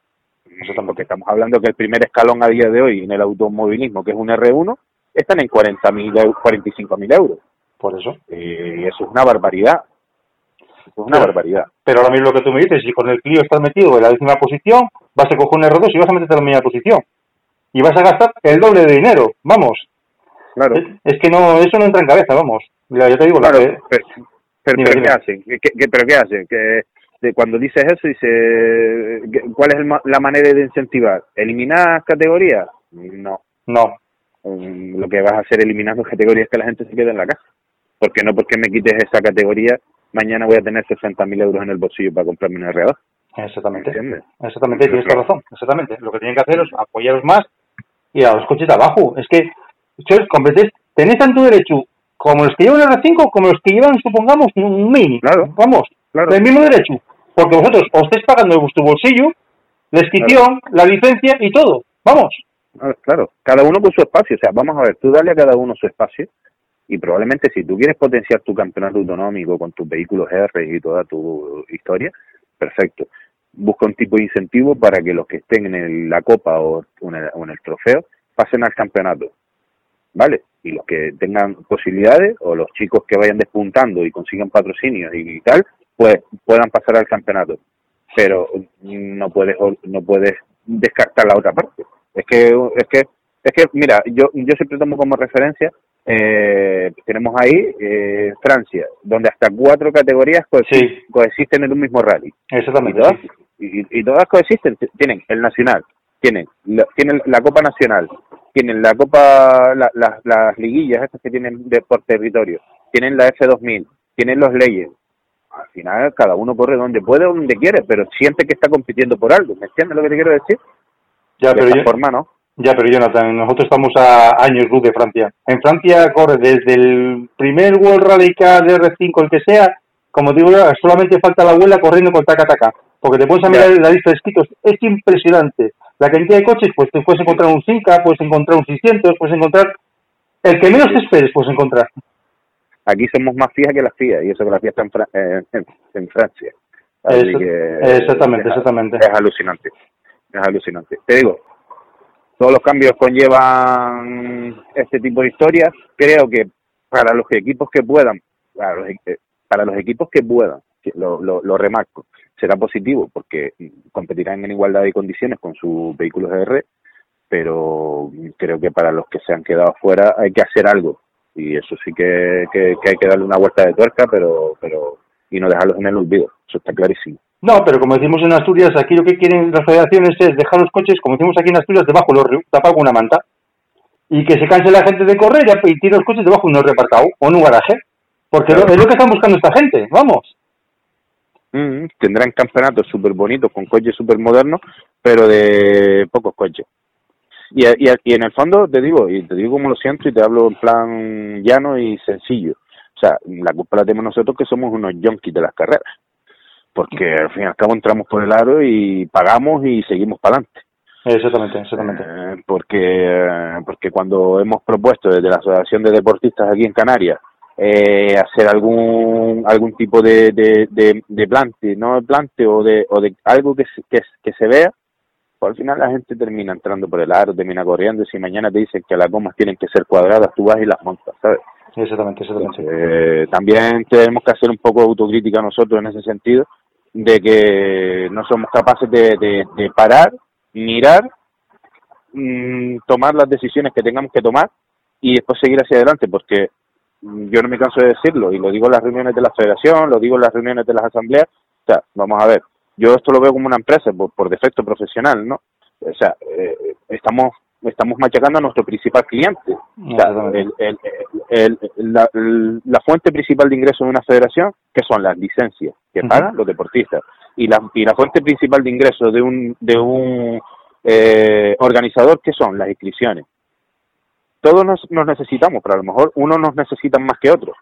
Eso tampoco. Estamos hablando que el primer escalón a día de hoy en el automovilismo, que es un erre uno, están en cuarenta mil, cuarenta y cinco mil euros. Por eso. Y eso es una barbaridad. Eso es una pero, barbaridad. Pero ahora mismo lo que tú me dices, si con el Clio estás metido en la décima posición, vas a coger un erre dos y vas a meterte en la misma posición. Y vas a gastar el doble de dinero. Vamos. Claro. Es que no, eso no entra en cabeza, vamos. Yo te digo, claro, que... pero, pero, dime, pero dime. ¿qué hacen? ¿Qué, qué, pero qué hacen? Que de, cuando dices eso, dice, ¿cuál es el, la manera de incentivar? ¿Eliminar categorías? No, no. Um, lo que vas a hacer eliminando categorías es que la gente se quede en la casa. Porque no, porque me quites esa categoría, mañana voy a tener sesenta mil euros en el bolsillo para comprarme un erre dos. Exactamente. ¿Entiendes? Exactamente, tienes claro. razón. Exactamente. Lo que tienen que hacer es apoyaros más y a los coches de abajo. Es que tenéis tanto derecho como los que llevan el erre cinco como los que llevan, supongamos, un Mini. Claro, vamos, claro. El mismo derecho. Porque vosotros os estáis pagando de vuestro bolsillo la inscripción, claro. la licencia y todo. Vamos. Claro, cada uno con su espacio. O sea, vamos a ver, tú dale a cada uno su espacio y probablemente si tú quieres potenciar tu campeonato autonómico con tus vehículos R y toda tu historia, perfecto. busca un tipo de incentivo para que los que estén en el, la copa o, o, en el, o en el trofeo pasen al campeonato, ¿vale? Y los que tengan posibilidades o los chicos que vayan despuntando y consigan patrocinios y, y tal, pues puedan pasar al campeonato. Pero no puedes no puedes descartar la otra parte. Es que es que es que mira, yo yo siempre tomo como referencia eh, tenemos ahí eh, Francia, donde hasta cuatro categorías coexisten, sí. coexisten en un mismo rally. Exactamente. Y todas, sí. y, y todas coexisten. Tienen el nacional, tienen la, tienen la Copa Nacional, tienen la Copa, la, la, las liguillas estas que tienen de, por territorio, tienen la F dos mil, tienen los Legends. Al final cada uno corre donde puede o donde quiere, pero siente que está compitiendo por algo, ¿me entiendes lo que te quiero decir? Ya, de pero yo, forma, ¿no? Ya, pero Jonathan, nosotros estamos a años luz de Francia. En Francia corre desde el primer World Rally Cup de R cinco, el que sea, como digo, solamente falta la abuela corriendo con taca-taca, porque te pones a mirar la lista de escritos, es impresionante. La cantidad de coches, pues te puedes encontrar un Cinca, puedes encontrar un seiscientos, puedes encontrar... El que menos te esperes puedes encontrar. Aquí somos más fija que la F I A, y eso que la F I A está en, Fra- en, en Francia. Así eso, que exactamente, es, exactamente. Es alucinante, es alucinante. Te digo, todos los cambios conllevan este tipo de historias. Creo que para los equipos que puedan, para los, para los equipos que puedan, lo, lo, lo remarco, será positivo porque competirán en igualdad de condiciones con sus vehículos R, pero creo que para los que se han quedado fuera hay que hacer algo. Y eso sí que, que, que hay que darle una vuelta de tuerca, pero pero y no dejarlos en el olvido, eso está clarísimo. No, pero como decimos en Asturias, aquí lo que quieren las federaciones es dejar los coches, como decimos aquí en Asturias, debajo de los ríos, tapado con una manta, y que se canse la gente de correr y tire los coches debajo de un repartado o en un garaje, porque claro. es lo que están buscando esta gente, vamos. Mm, tendrán campeonatos súper bonitos, con coches súper modernos, pero de pocos coches. Y, y, y en el fondo te digo, y te digo como lo siento y te hablo en plan llano y sencillo, o sea, la culpa la tenemos nosotros que somos unos yonkis de las carreras, porque al fin y al cabo entramos por el aro y pagamos y seguimos para adelante. Exactamente, exactamente. Eh, porque, porque cuando hemos propuesto desde la Asociación de Deportistas aquí en Canarias eh, hacer algún algún tipo de de, de, de plante, no de plante o de o de algo que se, que, que se vea, pues al final la gente termina entrando por el aro, termina corriendo, y si mañana te dicen que las gomas tienen que ser cuadradas, tú vas y las montas, ¿sabes? Exactamente, exactamente. Eh, también tenemos que hacer un poco de autocrítica nosotros en ese sentido, de que no somos capaces de, de, de parar, mirar, mmm, tomar las decisiones que tengamos que tomar y después seguir hacia adelante, porque yo no me canso de decirlo, y lo digo en las reuniones de la federación, lo digo en las reuniones de las asambleas, o sea, vamos a ver. Yo esto lo veo como una empresa, por, por defecto profesional, ¿no? O sea, eh, estamos estamos machacando a nuestro principal cliente. O sea, el, el, el, el, la, la fuente principal de ingresos de una federación, que son las licencias que pagan uh-huh. los deportistas, y la y la fuente principal de ingresos de un de un eh, organizador, que son las inscripciones. Todos nos, nos necesitamos, pero a lo mejor unos nos necesitan más que otros.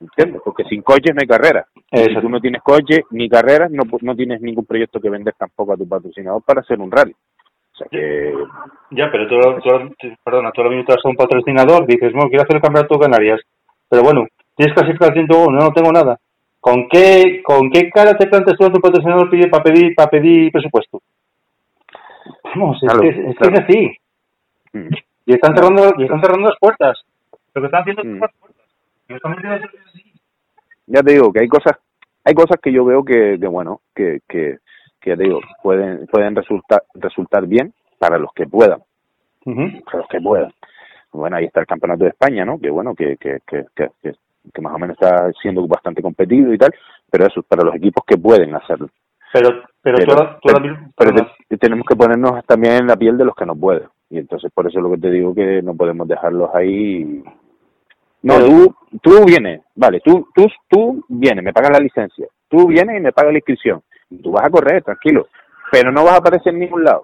¿Entiendes? Porque sin coches no hay carrera. Exacto. Si tú no tienes coche ni carreras, no no tienes ningún proyecto que vender tampoco a tu patrocinador para hacer un rally. O sea que... Ya, pero tú, tú perdona, tú lo invitas a un patrocinador, dices, bueno, quiero hacer el campeonato de Canarias, pero bueno, tienes clasificación, no, no tengo nada. ¿Con qué con qué cara te planteas tú a tu patrocinador pide para pedir para pedir presupuesto? Vamos, es, claro, que, es claro. que es así. Mm. Y están cerrando y están cerrando las puertas. Lo que están haciendo es cerrar mm. puertas. Ya te digo que hay cosas hay cosas que yo veo que, que bueno que que que ya te digo pueden pueden resultar resultar bien para los que puedan uh-huh. para los que puedan. Bueno, ahí está el campeonato de España, ¿no? Que bueno que que que que, que más o menos está siendo bastante competido y tal, pero eso es para los equipos que pueden hacerlo. Pero pero pero, toda, toda pero, pero te, tenemos que ponernos también en la piel de los que no pueden, y entonces por eso es lo que te digo, que no podemos dejarlos ahí. Y, No, pero, tú, tú vienes, vale, tú, tú, tú vienes, me pagas la licencia, tú vienes y me pagas la inscripción, y tú vas a correr, tranquilo, pero no vas a aparecer en ningún lado.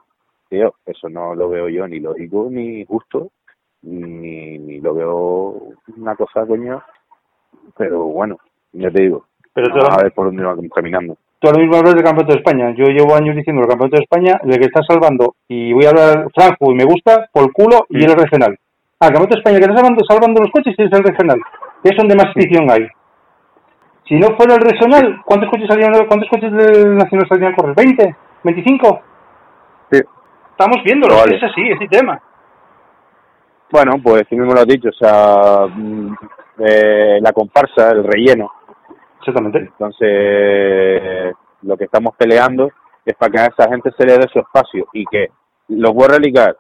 Tío, eso no lo veo yo ni lógico, ni justo, ni, ni lo veo una cosa, coño, pero bueno, ya te digo, pero tú, a ver por dónde vamos caminando. Tú ahora mismo hablas del Campeonato de España, yo llevo años diciendo el Campeonato de España, el que está salvando, y voy a hablar franco y me gusta, por culo, sí. Y el regional. Ah, el Campeonato de España que está salvando, salvando los coches es el regional. Es donde más afición hay. Si no fuera el regional, ¿cuántos coches salían, cuántos coches del nacional salían a correr? ¿veinte? ¿veinticinco? Sí. Estamos viéndolo, vale. Es así, es el tema. Bueno, pues si mismo lo has dicho, o sea, eh, la comparsa, el relleno. Exactamente. Entonces, eh, lo que estamos peleando es para que a esa gente se le dé su espacio y que los World Rally Cup,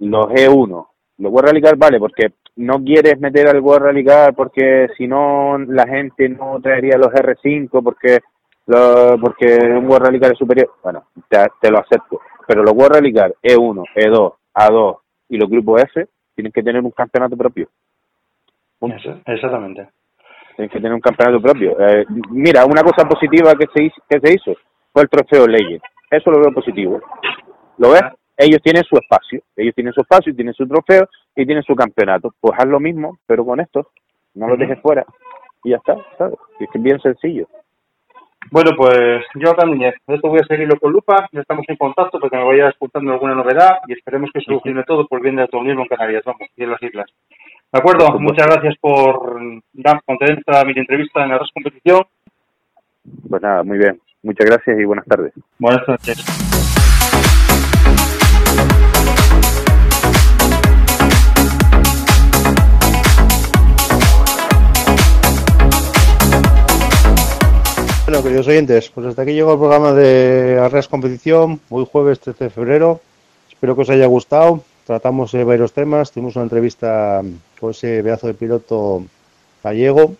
los E uno, los World Rally Cup, vale, porque no quieres meter al World Rally Cup porque si no la gente no traería los R cinco porque lo, porque un World Rally Cup es superior. Bueno, te, te lo acepto, pero los World Rally Cup E uno, E dos, A dos y los grupos F tienen que tener un campeonato propio. Eso, exactamente. Tienen que tener un campeonato propio. Eh, mira, una cosa positiva que se, que se hizo fue el trofeo Legend. Eso lo veo positivo. ¿Lo ves? Ellos tienen su espacio. Ellos tienen su espacio, tienen su trofeo y tienen su campeonato. Pues haz lo mismo, pero con estos. No los dejes fuera. Y ya está, ¿sabes? Es que es bien sencillo. Bueno, pues yo también. Esto voy a seguirlo con lupa. Ya estamos en contacto porque me vaya escuchando alguna novedad y esperemos que solucione todo por bien de automovilismo en Canarias, vamos, y en las islas. De acuerdo, sí, muchas gracias por dar contenta a mi entrevista en la competición. Pues nada, muy bien. Muchas gracias y buenas tardes. Buenas tardes. Bueno, queridos oyentes, pues hasta aquí llegó el programa de Arras Competición, hoy jueves trece de febrero. Espero que os haya gustado. Tratamos eh, varios temas. Tuvimos una entrevista con ese pedazo de piloto gallego,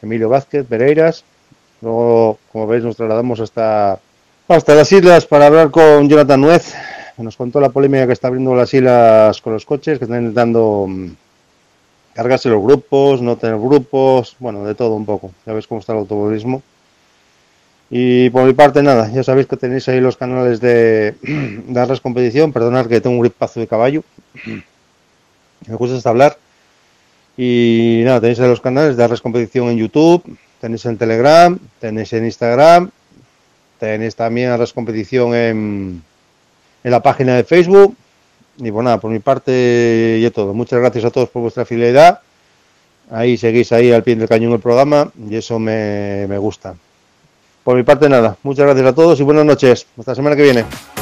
Emilio Vázquez Pereiras. Luego, como veis, nos trasladamos hasta, hasta las islas para hablar con Jonathan Nuez, que nos contó la polémica que está abriendo las islas con los coches, que están intentando cargarse los grupos, no tener grupos, bueno, de todo un poco. Ya veis cómo está el automovilismo. Y por mi parte, nada, ya sabéis que tenéis ahí los canales de darles competición. Perdonad que tengo un gripazo de caballo, me gusta hasta hablar. Y nada, tenéis ahí los canales de darles competición en YouTube. Tenéis en Telegram, tenéis en Instagram, tenéis también a las competición en, en la página de Facebook. Y pues nada, por mi parte y todo. Muchas gracias a todos por vuestra fidelidad. Ahí seguís ahí al pie del cañón el programa y eso me, me gusta. Por mi parte nada, muchas gracias a todos y buenas noches. Hasta la semana que viene.